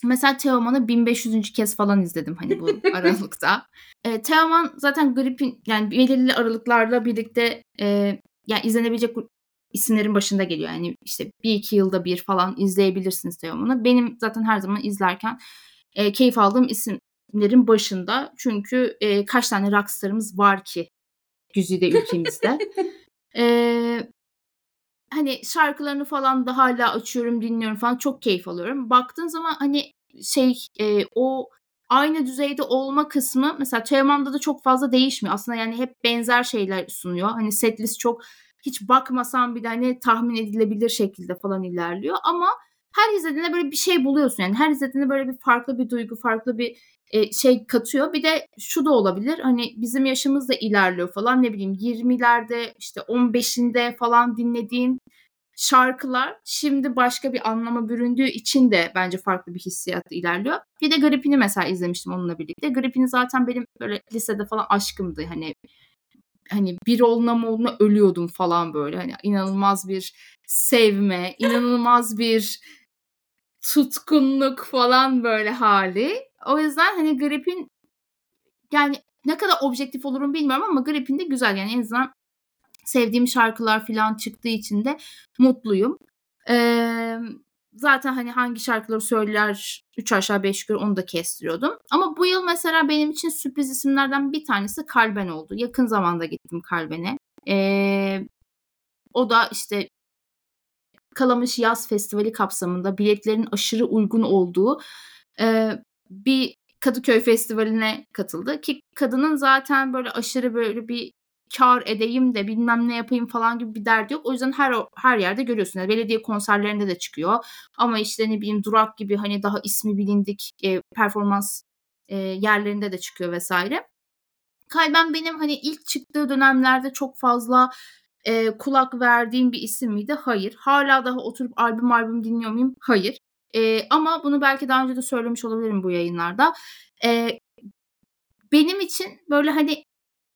Mesela Teoman'ı 1500. kez falan izledim hani bu aralıkta. Teoman zaten Gripin yani belirli aralıklarla birlikte yani izlenebilecek isimlerin başında geliyor. Yani işte 1-2 yılda bir falan izleyebilirsiniz Teoman'ı. Benim zaten her zaman izlerken keyif aldığım isimlerin başında. Çünkü kaç tane rockstarımız var ki güzide ülkemizde. Hani şarkılarını falan da hala açıyorum, dinliyorum falan. Çok keyif alıyorum. Baktığın zaman hani o aynı düzeyde olma kısmı mesela Teoman'da da çok fazla değişmiyor. Aslında yani hep benzer şeyler sunuyor. Hani setlist çok hiç bakmasam bir de hani tahmin edilebilir şekilde falan ilerliyor. Ama her izlediğinde böyle bir şey buluyorsun. Yani her izlediğinde böyle bir farklı bir duygu, farklı bir şey katıyor. Bir de şu da olabilir, hani bizim yaşımız da ilerliyor falan, ne bileyim 20'lerde işte 15'inde falan dinlediğin şarkılar şimdi başka bir anlama büründüğü için de bence farklı bir hissiyatla ilerliyor. Bir de Gripin'i mesela izlemiştim onunla birlikte. Gripin'i zaten benim böyle lisede falan aşkımdı. Hani bir oluna moluna ölüyordum falan böyle. Hani inanılmaz bir sevme, inanılmaz bir tutkunluk falan böyle hali. O yüzden hani Gripin, yani ne kadar objektif olurum bilmiyorum ama Gripin de güzel. Yani en azından sevdiğim şarkılar falan çıktığı için de mutluyum. Zaten hani hangi şarkıları söyler 3 aşağı 5 yukarı onu da kestiriyordum. Ama bu yıl mesela benim için sürpriz isimlerden bir tanesi Kalben oldu. Yakın zamanda gittim Kalben'e. O da işte Kalamış Yaz Festivali kapsamında biletlerin aşırı uygun olduğu bir Kadıköy Festivali'ne katıldı. Ki kadının zaten böyle aşırı böyle bir kar edeyim de bilmem ne yapayım falan gibi bir derdi yok. O yüzden her yerde görüyorsunuz. Yani belediye konserlerinde de çıkıyor. Ama işte ne bileyim Durak gibi hani daha ismi bilindik performans yerlerinde de çıkıyor vesaire. Kalben benim hani ilk çıktığı dönemlerde çok fazla kulak verdiğim bir isim miydi? Hayır. Hala daha oturup albüm dinliyor muyum? Hayır. Ama bunu belki daha önce de söylemiş olabilirim bu yayınlarda. Benim için böyle hani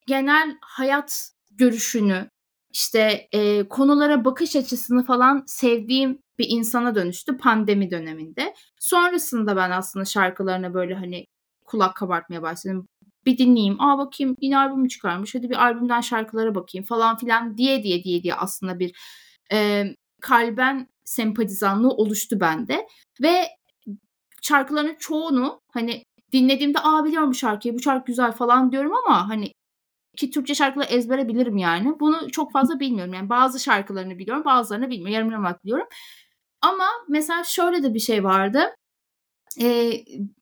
genel hayat görüşünü, işte konulara bakış açısını falan sevdiğim bir insana dönüştü pandemi döneminde. Sonrasında ben aslında şarkılarına böyle hani kulak kabartmaya başladım. Bir dinleyeyim, bakayım yine albümü çıkarmış, hadi bir albümden şarkılara bakayım falan filan diye aslında bir Kalben sempatizanlığı oluştu bende. Ve şarkıların çoğunu hani dinlediğimde biliyorum bu şarkıyı, bu şarkı güzel falan diyorum ama hani ki Türkçe şarkıları ezbere bilirim yani. Bunu çok fazla bilmiyorum. Yani bazı şarkılarını biliyorum, bazılarını bilmiyorum. Yarım yamalak biliyorum. Ama mesela şöyle de bir şey vardı.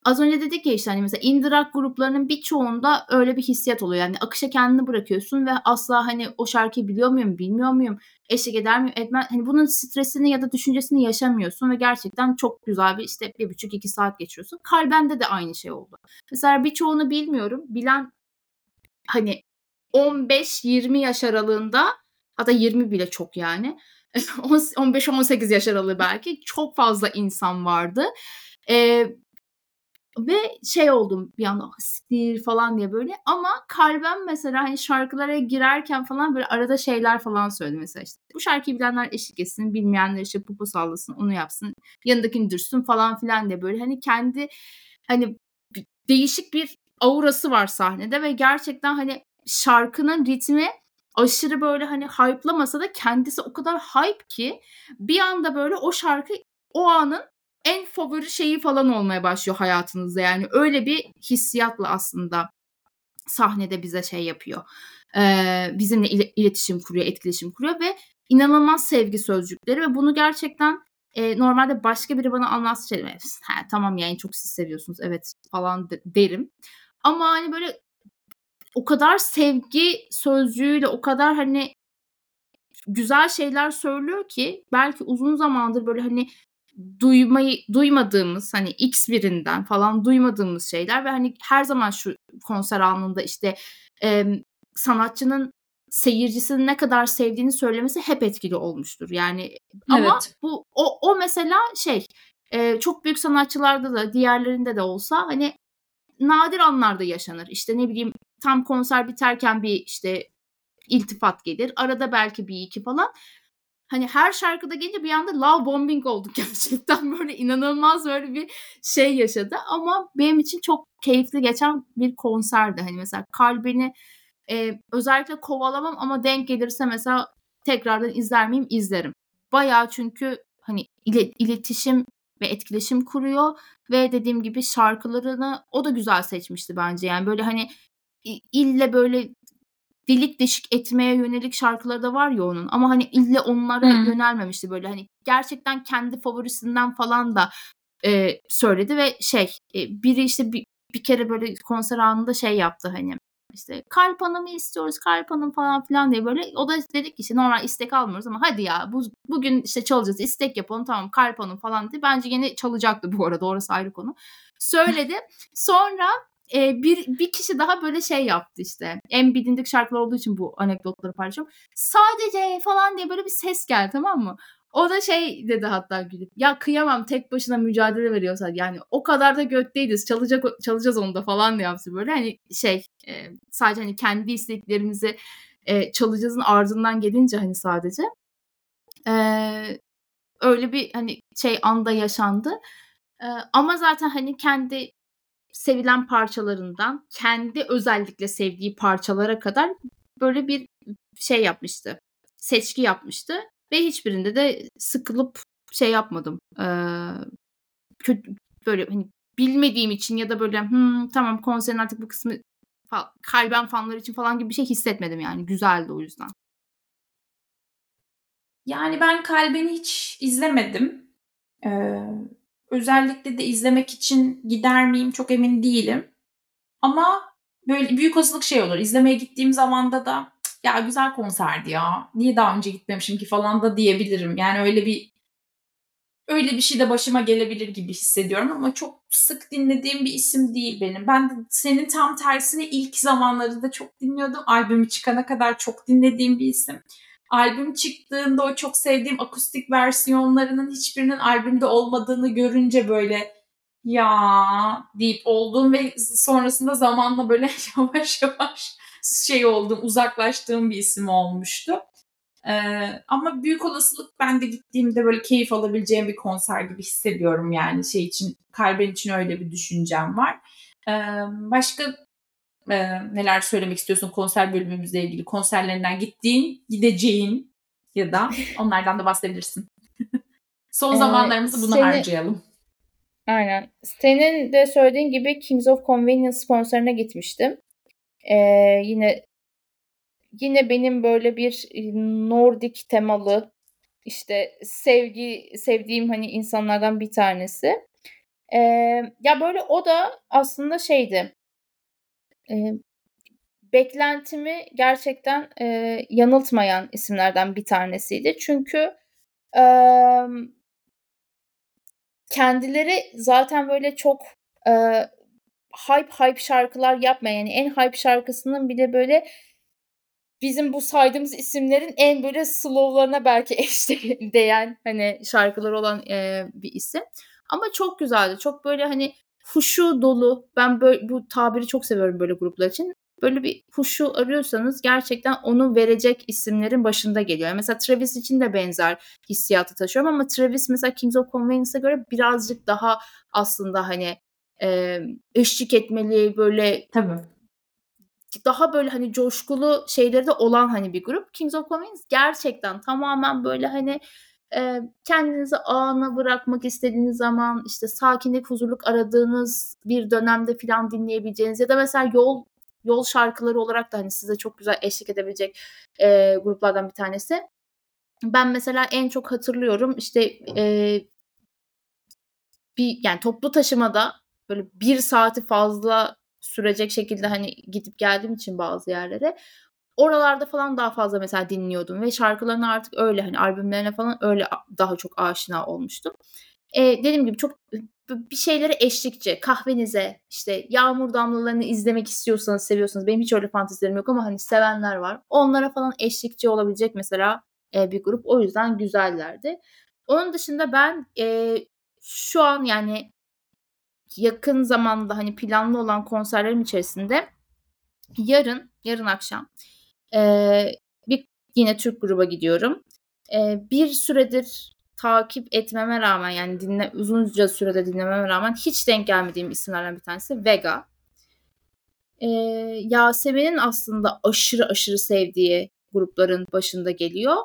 Az önce dedik ya işte hani mesela indirak gruplarının birçoğunda öyle bir hissiyat oluyor. Yani akışa kendini bırakıyorsun ve asla hani o şarkıyı biliyor muyum, bilmiyor muyum, eşlik eder miyim, etmem. Hani bunun stresini ya da düşüncesini yaşamıyorsun ve gerçekten çok güzel bir işte 1,5-2 saat geçiriyorsun. Kalben'de de aynı şey oldu. Mesela birçoğunu bilmiyorum. Bilen hani 15-20 yaş aralığında, hatta 20 bile çok yani, 15-18 yaş aralığı belki çok fazla insan vardı. Ve şey oldum bir anda siktir falan diye böyle. Ama Kalben mesela hani şarkılara girerken falan böyle arada şeyler falan söyledi mesela işte. Bu şarkıyı bilenler eşlik etsin, bilmeyenler işte popo sallasın, onu yapsın, yanındakini dürsün falan filan diye böyle hani kendi hani değişik bir aurası var sahnede ve gerçekten hani şarkının ritmi aşırı böyle hani hype'lamasa da kendisi o kadar hype ki bir anda böyle o şarkı o anın en favori şeyi falan olmaya başlıyor hayatınızda. Yani öyle bir hissiyatla aslında sahnede bize şey yapıyor. Bizimle iletişim kuruyor, etkileşim kuruyor ve inanılmaz sevgi sözcükleri ve bunu gerçekten normalde başka biri bana anlatsa şey, tamam yani çok siz seviyorsunuz evet falan derim. Ama hani böyle o kadar sevgi sözcüğüyle o kadar hani güzel şeyler söylüyor ki belki uzun zamandır böyle hani duymadığımız hani X birinden falan duymadığımız şeyler ve hani her zaman şu konser anında işte sanatçının seyircisini ne kadar sevdiğini söylemesi hep etkili olmuştur. Yani ama evet. Bu o mesela şey çok büyük sanatçılarda da diğerlerinde de olsa hani nadir anlarda yaşanır. İşte ne bileyim tam konser biterken bir işte iltifat gelir. Arada belki bir iki falan. Hani her şarkıda gelince bir anda love bombing olduk gerçekten. Böyle inanılmaz böyle bir şey yaşadı. Ama benim için çok keyifli geçen bir konserdi. Hani mesela Kalben'i özellikle kovalamam ama denk gelirse mesela tekrardan izler miyim? İzlerim. Bayağı çünkü hani iletişim ve etkileşim kuruyor. Ve dediğim gibi şarkılarını o da güzel seçmişti bence. Yani böyle hani ille böyle delik deşik etmeye yönelik şarkıları da var ya onun ama hani ille onlara yönelmemişti böyle hani gerçekten kendi favorisinden falan da söyledi ve biri işte bir kere böyle konser anında şey yaptı hani İşte Karpan'ı mı istiyoruz, Karpan'ın falan filan diye böyle. O da dedik ki işte normal istek almıyoruz ama hadi ya bugün işte çalacağız, istek yapalım, tamam Karpan'ın falan dedi. Bence yine çalacaktı bu arada, orası ayrı konu. Söyledi. Sonra bir kişi daha böyle şey yaptı işte. En bilindik şarkılar olduğu için bu anekdotları paylaşıyorum. Sadece falan diye böyle bir ses geldi, tamam mı? O da şey dedi hatta gülüp. Ya kıyamam, tek başına mücadele veriyorsa yani o kadar da götteydiz. Çalacağız onu da falan ne yaptı böyle. Hani şey sadece hani kendi isteklerimizi çalacağızın ardından gelince hani sadece. Öyle bir hani şey anda yaşandı. Ama zaten hani kendi sevilen parçalarından kendi özellikle sevdiği parçalara kadar böyle bir şey yapmıştı. Seçki yapmıştı. Ve hiçbirinde de sıkılıp şey yapmadım. Böyle hani bilmediğim için ya da böyle tamam konserin artık bu kısmı Kalben fanları için falan gibi bir şey hissetmedim yani. Güzeldi o yüzden. Yani ben Kalben'i hiç izlemedim. Özellikle de izlemek için gider miyim çok emin değilim. Ama böyle büyük olasılık şey olur. İzlemeye gittiğim zamanda da ya güzel konserdi ya. Niye daha önce gitmemişim ki falan da diyebilirim. Yani öyle bir şey de başıma gelebilir gibi hissediyorum ama çok sık dinlediğim bir isim değil benim. Ben de senin tam tersine ilk zamanlarında çok dinliyordum. Albümü çıkana kadar çok dinlediğim bir isim. Albüm çıktığında o çok sevdiğim akustik versiyonlarının hiçbirinin albümde olmadığını görünce böyle ya deyip oldum ve sonrasında zamanla böyle yavaş yavaş şey oldum, uzaklaştığım bir isim olmuştu. Ama büyük olasılık ben de gittiğimde böyle keyif alabileceğim bir konser gibi hissediyorum yani şey için, Kalben için öyle bir düşüncem var. Başka neler söylemek istiyorsun konser bölümümüzle ilgili, konserlerinden gideceğin ya da onlardan da bahsedebilirsin. Son zamanlarımızı buna harcayalım. Aynen. Senin de söylediğin gibi Kings of Convenience konserine gitmiştim. Yine benim böyle bir Nordik temalı işte sevdiğim hani insanlardan bir tanesi. Ya böyle o da aslında şeydi. Beklentimi gerçekten yanıltmayan isimlerden bir tanesiydi. Çünkü kendileri zaten böyle çok hype şarkılar yapmayan, yani en hype şarkısının bile böyle bizim bu saydığımız isimlerin en böyle slowlarına belki eşdeğen hani şarkılar olan bir isim. Ama çok güzeldi. Çok böyle hani huşu dolu. Ben böyle bu tabiri çok seviyorum böyle gruplar için. Böyle bir huşu arıyorsanız gerçekten onu verecek isimlerin başında geliyor. Mesela Travis için de benzer hissiyatı taşıyorum ama Travis mesela Kings of Convenience'a göre birazcık daha aslında hani eşlik etmeli böyle. Tabii. Daha böyle hani coşkulu şeyleri de olan hani bir grup. Kings of Convenience gerçekten tamamen böyle hani kendinizi ana bırakmak istediğiniz zaman işte sakinlik, huzurluk aradığınız bir dönemde falan dinleyebileceğiniz ya da mesela yol şarkıları olarak da hani size çok güzel eşlik edebilecek gruplardan bir tanesi. Ben mesela en çok hatırlıyorum işte bir yani toplu taşımada böyle bir saati fazla sürecek şekilde hani gidip geldiğim için bazı yerlere oralarda falan daha fazla mesela dinliyordum ve şarkılarını artık öyle hani albümlerine falan öyle daha çok aşina olmuştum. Dediğim gibi çok bir şeylere eşlikçi, kahvenize işte yağmur damlalarını izlemek istiyorsanız, seviyorsanız, benim hiç öyle fantezilerim yok ama hani sevenler var, onlara falan eşlikçi olabilecek mesela bir grup, o yüzden güzellerdi. Onun dışında ben şu an yani yakın zamanda hani planlı olan konserlerim içerisinde yarın akşam bir yine Türk gruba gidiyorum. Bir süredir takip etmeme rağmen yani uzunca sürede dinlememe rağmen hiç denk gelmediğim isimlerden bir tanesi Vega. Yasemin'in aslında aşırı aşırı sevdiği grupların başında geliyor.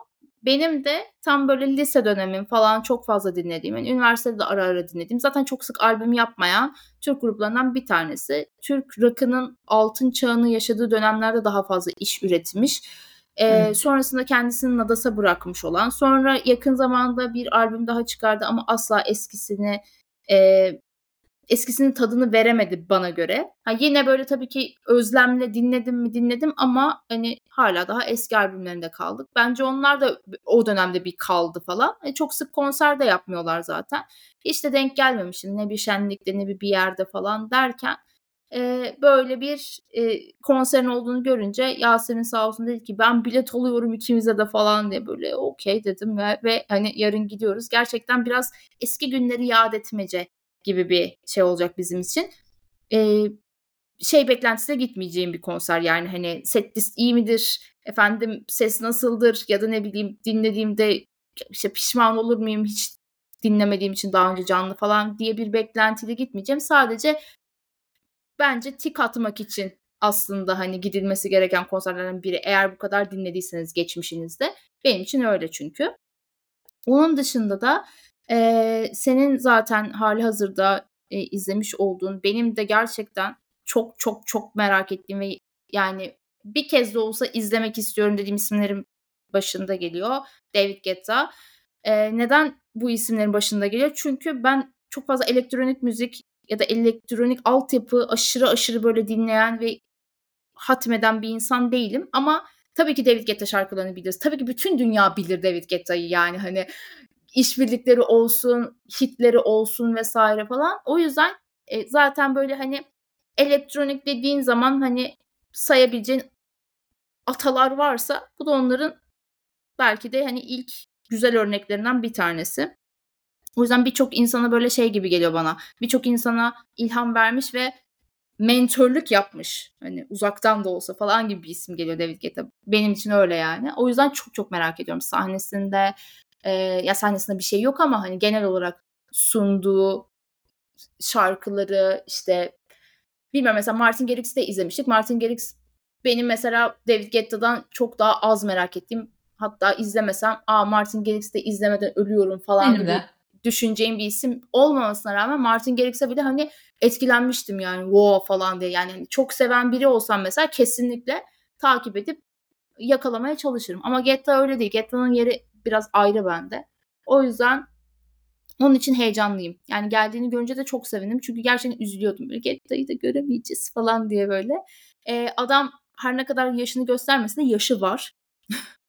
Benim de tam böyle lise dönemim falan çok fazla dinlediğim, yani üniversitede de ara ara dinlediğim, zaten çok sık albüm yapmayan Türk gruplarından bir tanesi. Türk rock'ının altın çağını yaşadığı dönemlerde daha fazla iş üretmiş. Sonrasında kendisini nadasa bırakmış olan. Sonra yakın zamanda bir albüm daha çıkardı ama asla eskisini eskisinin tadını veremedi bana göre. Ha, yine böyle tabii ki özlemle dinledim ama hani hala daha eski albümlerinde kaldık. Bence onlar da o dönemde bir kaldı falan. Çok sık konser de yapmıyorlar zaten. Hiç de denk gelmemişim, ne bir şenlikte ne bir yerde falan derken böyle bir konserin olduğunu görünce Yasemin sağ olsun dedi ki ben bilet alıyorum ikimize de falan diye, böyle okey dedim ve hani yarın gidiyoruz. Gerçekten biraz eski günleri yad etmece gibi bir şey olacak bizim için. Şey beklentisine gitmeyeceğim bir konser yani, hani setlist iyi midir, efendim ses nasıldır ya da ne bileyim dinlediğimde işte pişman olur muyum hiç dinlemediğim için daha önce canlı falan diye bir beklentiyle gitmeyeceğim. Sadece bence tik atmak için aslında hani gidilmesi gereken konserlerden biri, eğer bu kadar dinlediyseniz geçmişinizde. Benim için öyle çünkü. Onun dışında da senin zaten hali hazırda izlemiş olduğun, benim de gerçekten çok çok çok merak ettiğim ve yani bir kez de olsa izlemek istiyorum dediğim isimlerin başında geliyor David Guetta. Neden bu isimlerin başında geliyor? Çünkü ben çok fazla elektronik müzik ya da elektronik altyapı aşırı aşırı böyle dinleyen ve hatmeden bir insan değilim. Ama tabii ki David Guetta şarkılarını biliriz. Tabii ki bütün dünya bilir David Guetta'yı yani, hani işbirlikleri olsun, hitleri olsun vesaire falan. O yüzden zaten böyle hani elektronik dediğin zaman hani sayabileceğin atalar varsa bu da onların belki de hani ilk güzel örneklerinden bir tanesi. O yüzden birçok insana böyle şey gibi geliyor bana. Birçok insana ilham vermiş ve mentörlük yapmış. Hani uzaktan da olsa falan gibi bir isim geliyor David Guetta. Benim için öyle yani. O yüzden çok çok merak ediyorum sahnesinde. Ya sahnesinde bir şey yok ama hani genel olarak sunduğu şarkıları, işte bilmiyorum, mesela Martin Garrix'i de izlemiştik. Martin Garrix benim mesela David Guetta'dan çok daha az merak ettiğim, hatta izlemesem Martin Garrix'i de izlemeden ölüyorum falan benim gibi de düşüneceğim bir isim olmamasına rağmen Martin Garrix'e bile hani etkilenmiştim yani, wow falan diye. Yani çok seven biri olsam mesela kesinlikle takip edip yakalamaya çalışırım. Ama Guetta öyle değil. Guetta'nın yeri biraz ayrı bende. O yüzden onun için heyecanlıyım. Yani geldiğini görünce de çok sevindim. Çünkü gerçekten üzülüyordum. Guetta'yı da göremeyeceğiz falan diye böyle. Adam her ne kadar yaşını göstermesine yaşı var.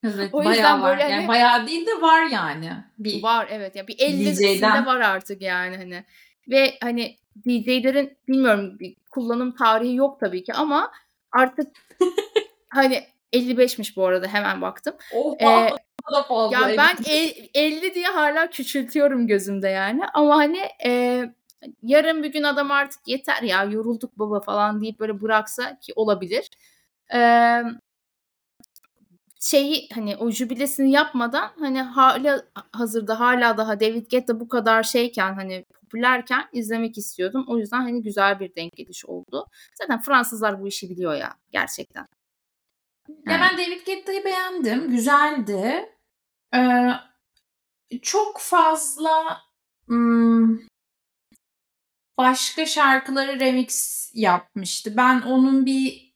Evet, o yüzden var. Böyle yani hani, bayağı değil de var yani. Bir var evet. Yani bir 50'sinde var artık yani hani. Ve hani DJ'lerin bilmiyorum bir kullanım tarihi yok tabii ki ama artık hani 55'miş bu arada, hemen baktım. Oha. Ya ben 50 diye hala küçültüyorum gözümde yani. Ama hani yarın bir gün adam artık yeter ya yorulduk baba falan deyip böyle bıraksa, ki olabilir. Şeyi hani o jübilesini yapmadan hani hala hazırda hala daha David Guetta bu kadar şeyken hani popülerken izlemek istiyordum. O yüzden hani güzel bir denk geliş oldu. Zaten Fransızlar bu işi biliyor ya gerçekten. Ya ben David Guetta'yı beğendim. Güzeldi. Çok fazla başka şarkıları remix yapmıştı. Ben onun bir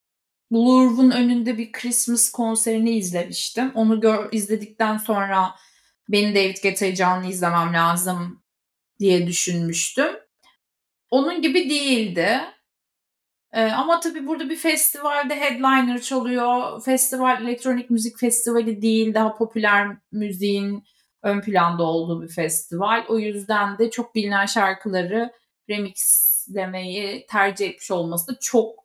Louvre'un önünde bir Christmas konserini izlemiştim. Onu izledikten sonra beni David Guetta'yı canlı izlemem lazım diye düşünmüştüm. Onun gibi değildi. Ama tabii burada bir festivalde headliner çalıyor. Festival elektronik müzik festivali değil, daha popüler müziğin ön planda olduğu bir festival. O yüzden de çok bilinen şarkıları remixlemeyi tercih etmiş olması da çok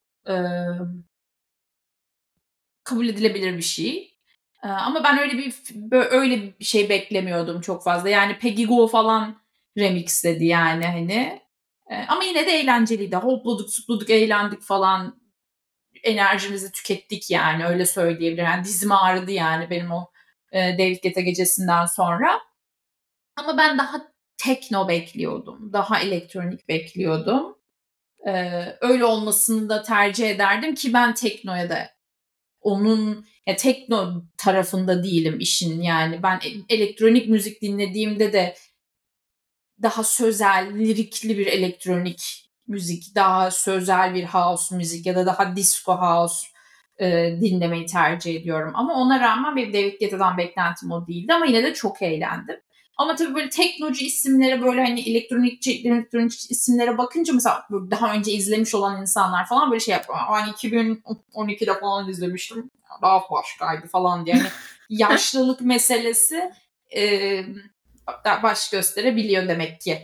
kabul edilebilir bir şey. Ama ben öyle bir şey beklemiyordum çok fazla. Yani Peggy Goo falan remixledi yani hani. Ama yine de eğlenceliydi. Hopladık, zıpladık, eğlendik falan. Enerjimizi tükettik yani, öyle söyleyebilirim. Yani dizim ağrıdı yani benim o David Guetta gecesinden sonra. Ama ben daha tekno bekliyordum. Daha elektronik bekliyordum. Öyle olmasını da tercih ederdim ki ben teknoya da tekno tarafında değilim işin yani. Ben elektronik müzik dinlediğimde de daha sözel, lirikli bir elektronik müzik, daha sözel bir house müzik ya da daha disco house dinlemeyi tercih ediyorum. Ama ona rağmen benim David Guetta'dan beklentim o değildi ama yine de çok eğlendim. Ama tabii böyle teknoloji isimlere, böyle hani elektronik isimlere bakınca mesela daha önce izlemiş olan insanlar falan böyle şey yapıyor. Hani 2012'de falan izlemiştim. Daha başkaydı falan diye. Yani yaşlılık meselesi baş gösterebiliyor demek ki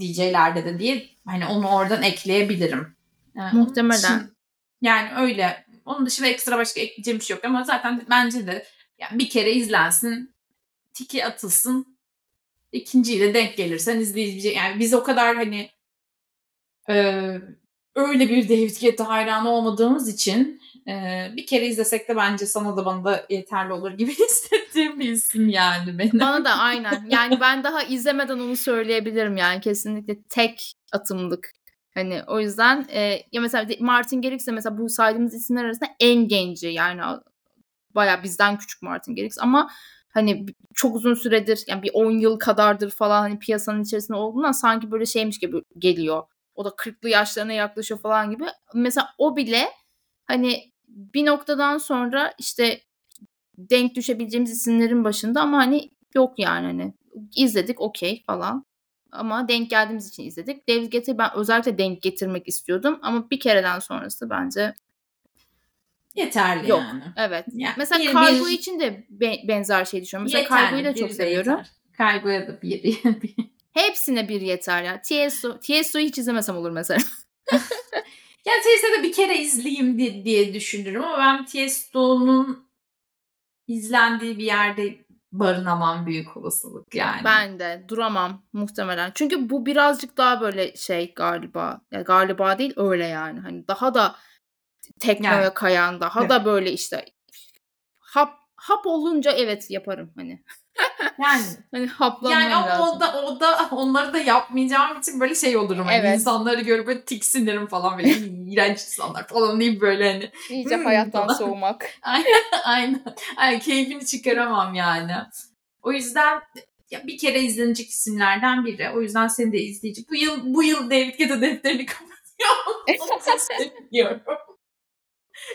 DJ'lerde de diye. Hani onu oradan ekleyebilirim. Muhtemelen. Şimdi, yani öyle. Onun dışında ekstra başka ekleyeceğim bir şey yok. Ama zaten bence de yani bir kere izlensin, tiki atılsın. İkinciyi de denk gelirsen izleyecek. Yani biz o kadar hani öyle bir David Guetta hayranı olmadığımız için bir kere izlesek de bence sana da bana da yeterli olur gibi hissettiğim bir isim yani benim. Bana da aynen. Yani ben daha izlemeden onu söyleyebilirim yani. Kesinlikle tek atımlık. Hani o yüzden ya mesela Martin Garrix de mesela bu saydığımız isimler arasında en genci. Yani bayağı bizden küçük Martin Garrix ama hani çok uzun süredir yani bir 10 yıl kadardır falan hani piyasanın içerisinde olduğundan sanki böyle şeymiş gibi geliyor. O da 40'lı yaşlarına yaklaşıyor falan gibi. Mesela o bile hani bir noktadan sonra işte denk düşebileceğimiz isimlerin başında ama hani yok yani hani izledik okey falan. Ama denk geldiğimiz için izledik. David Guetta'yı ben özellikle denk getirmek istiyordum. Ama bir kereden sonrası bence yeterli yok. Yani. Evet. Yani mesela Kargo için de benzer şey düşünüyorum. Mesela Kargo'yu da çok seviyorum. Kargo'ya da bir. Hepsine bir yeter ya. TSO'yu hiç izlemesem olur mesela. Ya TSO'da bir kere izleyeyim diye düşünürüm ama ben TSO'nun izlendiği bir yerde barınamam büyük olasılık yani. Ben de duramam muhtemelen. Çünkü bu birazcık daha böyle şey galiba. Yani galiba değil öyle yani. Hani daha da teknoya yani, kayan daha evet. Da böyle işte hap olunca evet yaparım hani. Yani hani haplanmam yani lazım. O da onları da yapmayacağım için böyle şey olurum hani evet. İnsanları görüp böyle tiksinirim falan böyle iğrenç insanlar falan deyip böyle hani iyice hayattan falan. Soğumak. Aynen. Yani keyfini çıkaramam yani. O yüzden ya bir kere izlenecek isimlerden biri. O yüzden seni de izleyecek. Bu yıl David Guetta defterini kapatıyor. Onu sesleniyorum.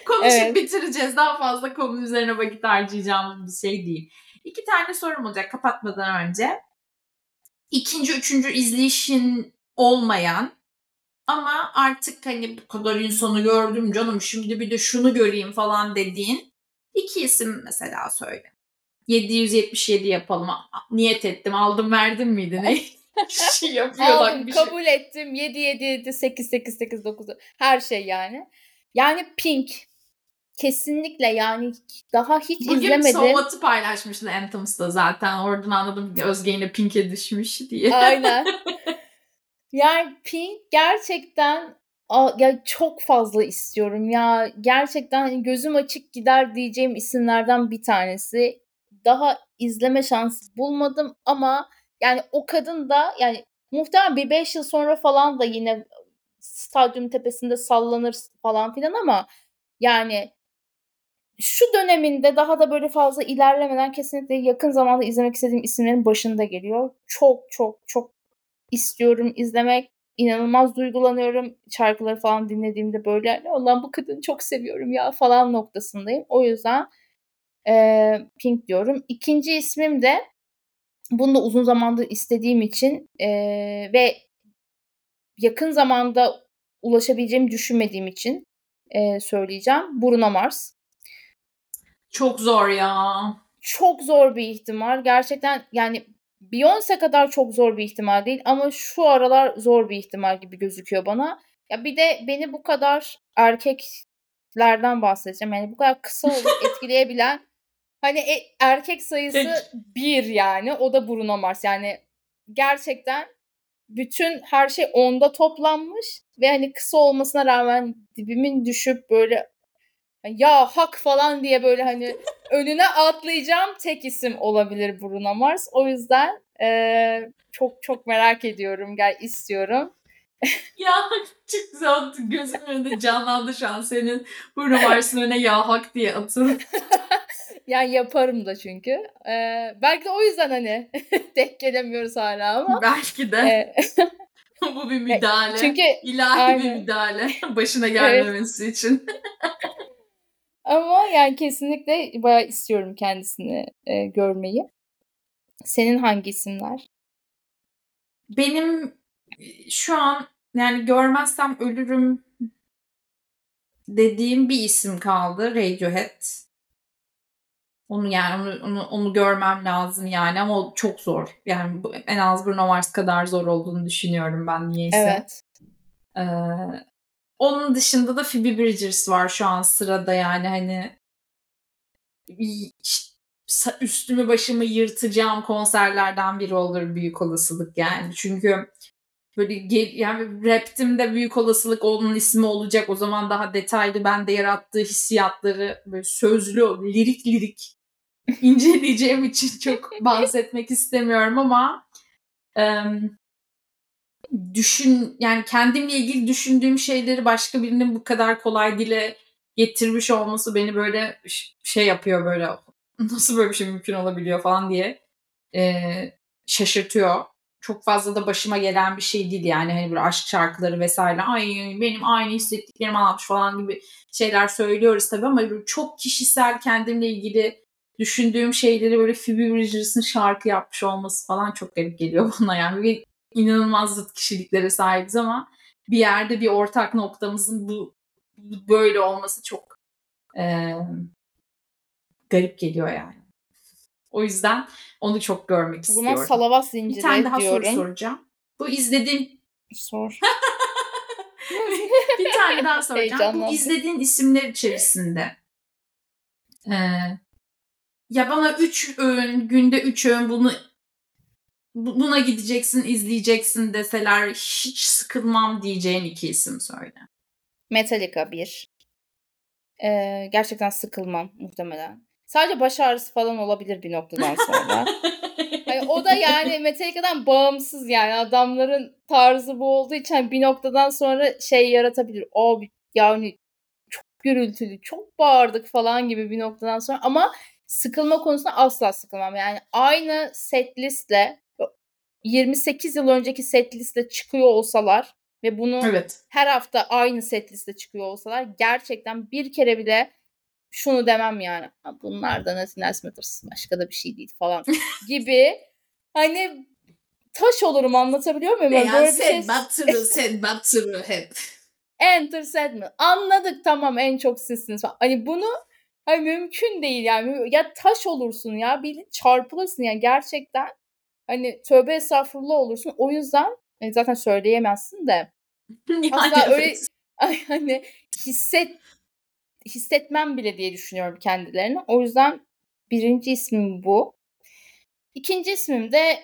Konuşup evet. Bitireceğiz. Daha fazla konunun üzerine vakit harcayacağımız bir şey değil. 2 tane sorum olacak kapatmadan önce. 2. 3. izleyişin olmayan ama artık hani bu kadar insanı gördüm canım şimdi bir de şunu göreyim falan dediğin 2 isim mesela söyle. 777 yapalım. Niyet ettim aldım verdim miydi ne? Şey yapıyorlar aldım, bir şey. Kabul ettim 777 8 8 8 9 her şey yani. Yani Pink. Kesinlikle yani daha hiç bugün izlemedim. Bugün Sovat'ı paylaşmıştı Anthems'da zaten. Oradan anladım Özge yine Pink'e düşmüş diye. Aynen. Yani Pink gerçekten ya çok fazla istiyorum. Ya gerçekten gözüm açık gider diyeceğim isimlerden bir tanesi. Daha izleme şansı bulmadım ama yani o kadın da yani muhtemelen bir 5 yıl sonra falan da yine stadyum tepesinde sallanır falan filan ama yani şu döneminde daha da böyle fazla ilerlemeden kesinlikle yakın zamanda izlemek istediğim isimlerin başında geliyor. Çok çok çok istiyorum izlemek. İnanılmaz duygulanıyorum. Şarkıları falan dinlediğimde böyle ondan bu kadını çok seviyorum ya falan noktasındayım. O yüzden Pink diyorum. 2. ismim de bunu da uzun zamandır istediğim için ve yakın zamanda ulaşabileceğimi düşünmediğim için söyleyeceğim. Bruno Mars. Çok zor ya. Çok zor bir ihtimal. Gerçekten yani Beyoncé kadar çok zor bir ihtimal değil ama şu aralar zor bir ihtimal gibi gözüküyor bana. Ya bir de beni bu kadar erkeklerden bahsedeceğim. Yani bu kadar kısa olup etkileyebilen hani erkek sayısı 1 yani. O da Bruno Mars. Yani gerçekten bütün her şey onda toplanmış ve hani kısa olmasına rağmen dibimin düşüp böyle ya hak falan diye böyle hani önüne atlayacağım tek isim olabilir Bruno Mars. O yüzden çok çok merak ediyorum. Gel istiyorum. Ya çok güzel gözümün önünde canlandı şu an senin Bruno Mars'ın önüne ya hak diye atın. Yani yaparım da çünkü. Belki de o yüzden hani denk gelemiyoruz hala ama. Belki de. Bu bir müdahale. Çünkü, ilahi aynen. Bir müdahale. Başına gelmemesi evet. için. Ama yani kesinlikle bayağı istiyorum kendisini görmeyi. Senin hangi isimler? Benim şu an yani görmezsem ölürüm dediğim bir isim kaldı. Radiohead. Onu görmem lazım yani ama o çok zor. Yani en az Bruno Mars kadar zor olduğunu düşünüyorum ben niyeyse. Evet. Onun dışında da Phoebe Bridgers var şu an sırada yani hani üstümü başımı yırtacağım konserlerden biri olur büyük olasılık yani. Çünkü böyle yani rap'timde büyük olasılık onun ismi olacak. O zaman daha detaylı bende yarattığı hissiyatları böyle sözlü, lirik inceleyeceğim için çok bahsetmek istemiyorum ama yani kendimle ilgili düşündüğüm şeyleri başka birinin bu kadar kolay dile getirmiş olması beni böyle şey yapıyor böyle nasıl böyle bir şey mümkün olabiliyor falan diye şaşırtıyor. Çok fazla da başıma gelen bir şey değil yani hani böyle aşk şarkıları vesaire benim aynı hissettiklerim anlatmış falan gibi şeyler söylüyoruz tabii ama böyle çok kişisel kendimle ilgili düşündüğüm şeyleri böyle Phoebe Bridgers'ın şarkı yapmış olması falan çok garip geliyor bana yani bir inanılmaz zıt kişiliklere sahibiz ama bir yerde bir ortak noktamızın bu böyle olması çok garip geliyor yani. O yüzden onu çok görmek istiyorum. Buna salavat zinciri diyorum. Bir tane daha soru soracağım. Bu izlediğin... Sor. Bir tane daha soracağım. Bu izlediğin isimler içerisinde. Ya bana 3 öğün, günde 3 öğün buna gideceksin, izleyeceksin deseler hiç sıkılmam diyeceğin 2 isim söyle. Metallica 1. Gerçekten sıkılmam muhtemelen. Sadece baş ağrısı falan olabilir bir noktadan sonra. Yani o da yani Metallica'dan bağımsız yani adamların tarzı bu olduğu için bir noktadan sonra şey yaratabilir. O yani çok gürültülü, çok bağırdık falan gibi bir noktadan sonra ama sıkılma konusunda asla sıkılmam. Yani aynı setlistle 28 yıl önceki setlistle çıkıyor olsalar ve bunu her hafta aynı setlistle çıkıyor olsalar gerçekten bir kere bile şunu demem yani. Bunlar da Nothing Else Matters. Başka da bir şey değil falan gibi. Hani taş olurum anlatabiliyor muyum? Yani sad batırı hep. Enter sadman. Anladık tamam en çok sizsiniz falan. Hani bunu hani mümkün değil yani. Ya taş olursun ya. Bilin çarpılırsın yani gerçekten. Hani tövbe estağfurullah olursun. O yüzden zaten söyleyemezsin de. Asla öyle hani hissetmem bile diye düşünüyorum kendilerini. O yüzden birinci ismim bu. İkinci ismim de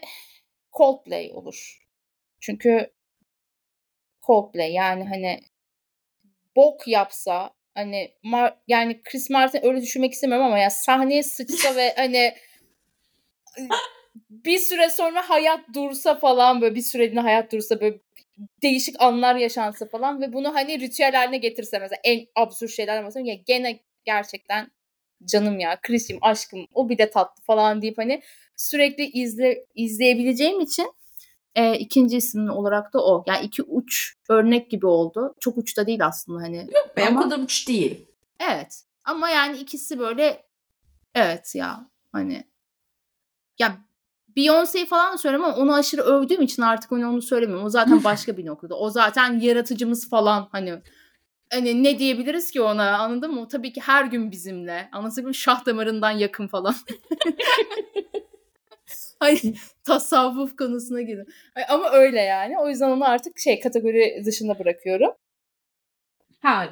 Coldplay olur. Çünkü Coldplay yani hani bok yapsa hani yani Chris Martin öyle düşünmek istemiyorum ama ya yani sahneye sıçsa ve hani bir süre sonra hayat dursa falan böyle bir süreliğine hayat dursa böyle değişik anlar yaşansa falan ve bunu hani ritüel haline getirse mesela en absürt şeyler mesela ya gene gerçekten canım ya Chris'im aşkım o bir de tatlı falan deyip hani sürekli izleyebileceğim için ikinci isim olarak da o. Yani 2 uç örnek gibi oldu. Çok uçta değil aslında hani. Yok be ama, o kadar uç değil. Evet. Ama yani ikisi böyle evet ya hani ya Beyoncé'yi falan da söylemem ama onu aşırı övdüğüm için artık onu söylemiyorum. O zaten başka bir noktada. O zaten yaratıcımız falan hani ne diyebiliriz ki ona anladın mı? O tabii ki her gün bizimle. Anlatabiliyor muyum? Şah damarından yakın falan. Hani tasavvuf konusuna girin. Ama öyle yani. O yüzden onu artık kategori dışında bırakıyorum.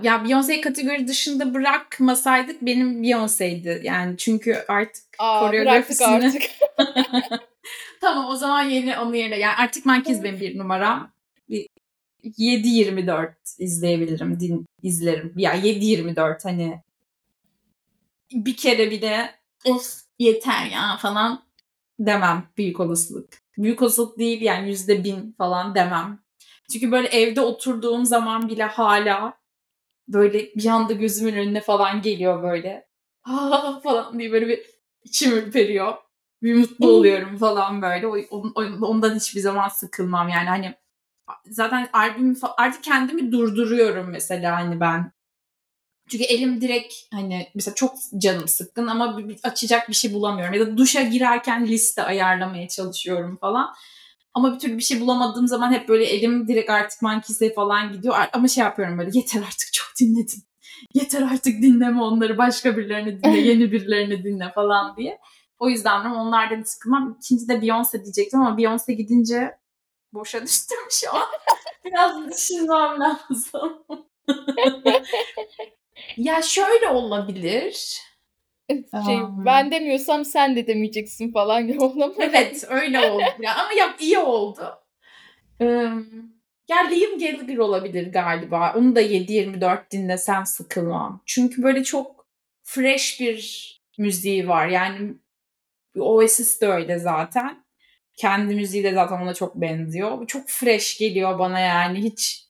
Ya Beyoncé'yi kategori dışında bırakmasaydık benim Beyoncé'ydi. Yani çünkü artık koreografisini... Bıraktık artık. Tamam o zaman onun yerine... Yani Arctic Monkeys benim 1 numaram. 7-24 izleyebilirim, izlerim. Ya 7-24 hani... Bir kere bile of yeter ya falan demem büyük olasılık. Büyük olasılık değil yani %1000 falan demem. Çünkü böyle evde oturduğum zaman bile hala... Böyle bir anda gözümün önüne falan geliyor böyle. Aa falan diye böyle bir içim ürperiyor. Bir mutlu oluyorum falan böyle. Ondan hiçbir zaman sıkılmam yani hani zaten albüm artık kendimi durduruyorum mesela hani ben Çünkü elim direkt hani mesela çok canım sıkkın ama açacak bir şey bulamıyorum. Ya da duşa girerken liste ayarlamaya çalışıyorum falan. Ama bir türlü bir şey bulamadığım zaman hep böyle elim direkt Arctic Monkeys'e falan gidiyor. Ama şey yapıyorum böyle, yeter artık, çok dinledim. Yeter artık, dinleme onları, başka birilerini dinle, yeni birilerini dinle falan diye. O yüzden onlardan sıkılmam. İkinci de Beyoncé diyecektim ama Beyoncé gidince boşa düştüm şu an. Biraz düşünmem lazım. Ya şöyle olabilir. Ben demiyorsam sen de demeyeceksin falan gibi olamadım. Evet, öyle oldu. Ama iyi oldu. Ya Liam Gallagher olabilir galiba. Onu da 7-24 dinlesem sıkılmam. Çünkü böyle çok fresh bir müziği var. Yani Oasis de öyle zaten. Kendi müziği de zaten ona çok benziyor. Çok fresh geliyor bana yani. Hiç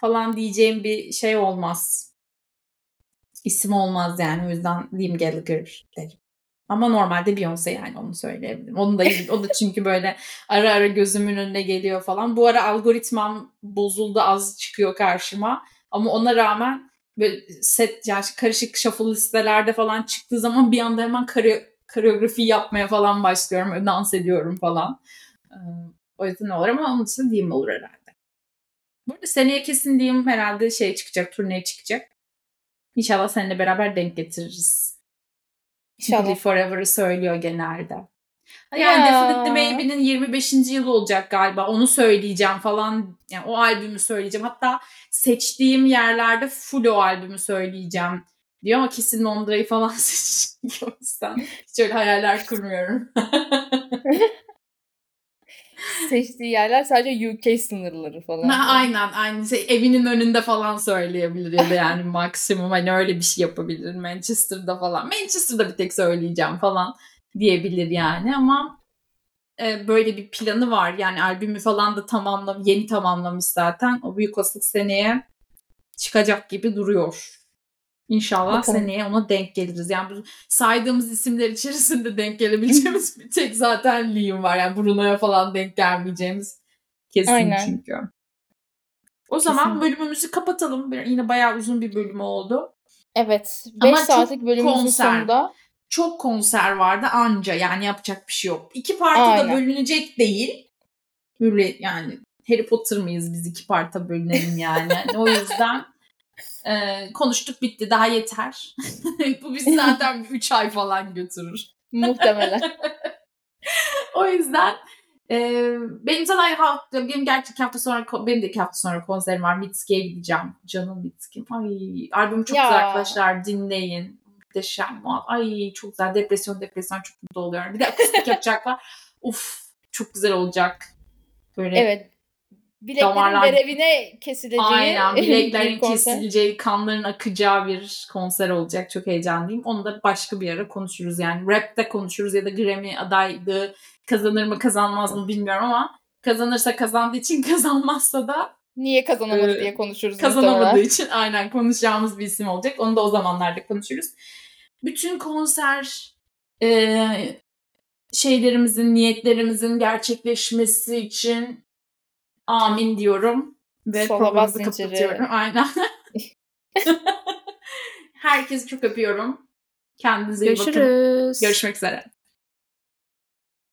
falan diyeceğim bir şey olmaz. İsim olmaz yani. O yüzden Liam Gallagher derim. Ama normalde Beyoncé yani, onu söyleyebilirim. O da çünkü böyle ara ara gözümün önüne geliyor falan. Bu ara algoritmam bozuldu, az çıkıyor karşıma. Ama ona rağmen böyle set, yani karışık shuffle listelerde falan çıktığı zaman bir anda hemen koreografi yapmaya falan başlıyorum. Dans ediyorum falan. O yüzden olur ama onun için diyeyim olur herhalde. Bu arada seneye kesin diyeyim herhalde çıkacak, turneye çıkacak. İnşallah seninle beraber denk getiririz. Billy Forever'ı söylüyor genelde. Yani Definitely Baby'nin 25. yılı olacak galiba. Onu söyleyeceğim falan. Yani o albümü söyleyeceğim. Hatta seçtiğim yerlerde full o albümü söyleyeceğim diyor ama kesin Londra'yı falan seçeceğim. Hiç öyle hayaller kurmuyorum. Seçtiği yerler sadece UK sınırları falan. Aynen. Evinin önünde falan söyleyebilir ya da yani maksimum hani öyle bir şey yapabilir. Manchester'da falan. Manchester'da bir tek söyleyeceğim falan diyebilir yani ama böyle bir planı var. Yani albümü falan da yeni tamamlamış zaten. O büyük olasılık seneye çıkacak gibi duruyor. İnşallah bakalım. Seneye ona denk geliriz. Yani bu saydığımız isimler içerisinde denk gelebileceğimiz bir tek zaten Liam var. Yani Bruno'ya falan denk gelmeyeceğimiz kesin. Aynen. Çünkü. O zaman bölümümüzü kapatalım. Yine bayağı uzun bir bölüm oldu. Evet. 5 saatlik bölümümüzün sonunda. Çok konser vardı anca. Yani yapacak bir şey yok. 2 parta da bölünecek değil. Böyle yani Harry Potter mıyız biz, 2 parta bölünelim yani. O yüzden konuştuk, bitti, daha yeter. Bu bizi zaten 3 ay falan götürür. Muhtemelen. O yüzden benim de 2 hafta sonra konserim var. Mitski'ye gideceğim. Canım Mitski. Ay, albüm çok güzel arkadaşlar. Dinleyin. Muhteşem. Ay çok güzel. Depresyon çok mutlu oluyorum. Bir de akustik yapacaklar. Uf, çok güzel olacak. Böyle. Evet. Bileklerin verevine kesileceği. Aynen, bileklerin kesileceği, kanların akacağı bir konser olacak. Çok heyecanlıyım. Onu da başka bir ara konuşuruz. Yani rap'te konuşuruz ya da Grammy adaylığı kazanır mı kazanmaz mı bilmiyorum ama kazanırsa kazandığı için, kazanmazsa da niye kazanamadı diye konuşuruz. Kazanamadığı için aynen konuşacağımız bir isim olacak. Onu da o zamanlarda konuşuruz. Bütün konser şeylerimizin, niyetlerimizin gerçekleşmesi için amin diyorum ve programımızı kapatıyorum. Aynen. Herkesi çok öpüyorum. Kendinize iyi bakın. Görüşmek üzere.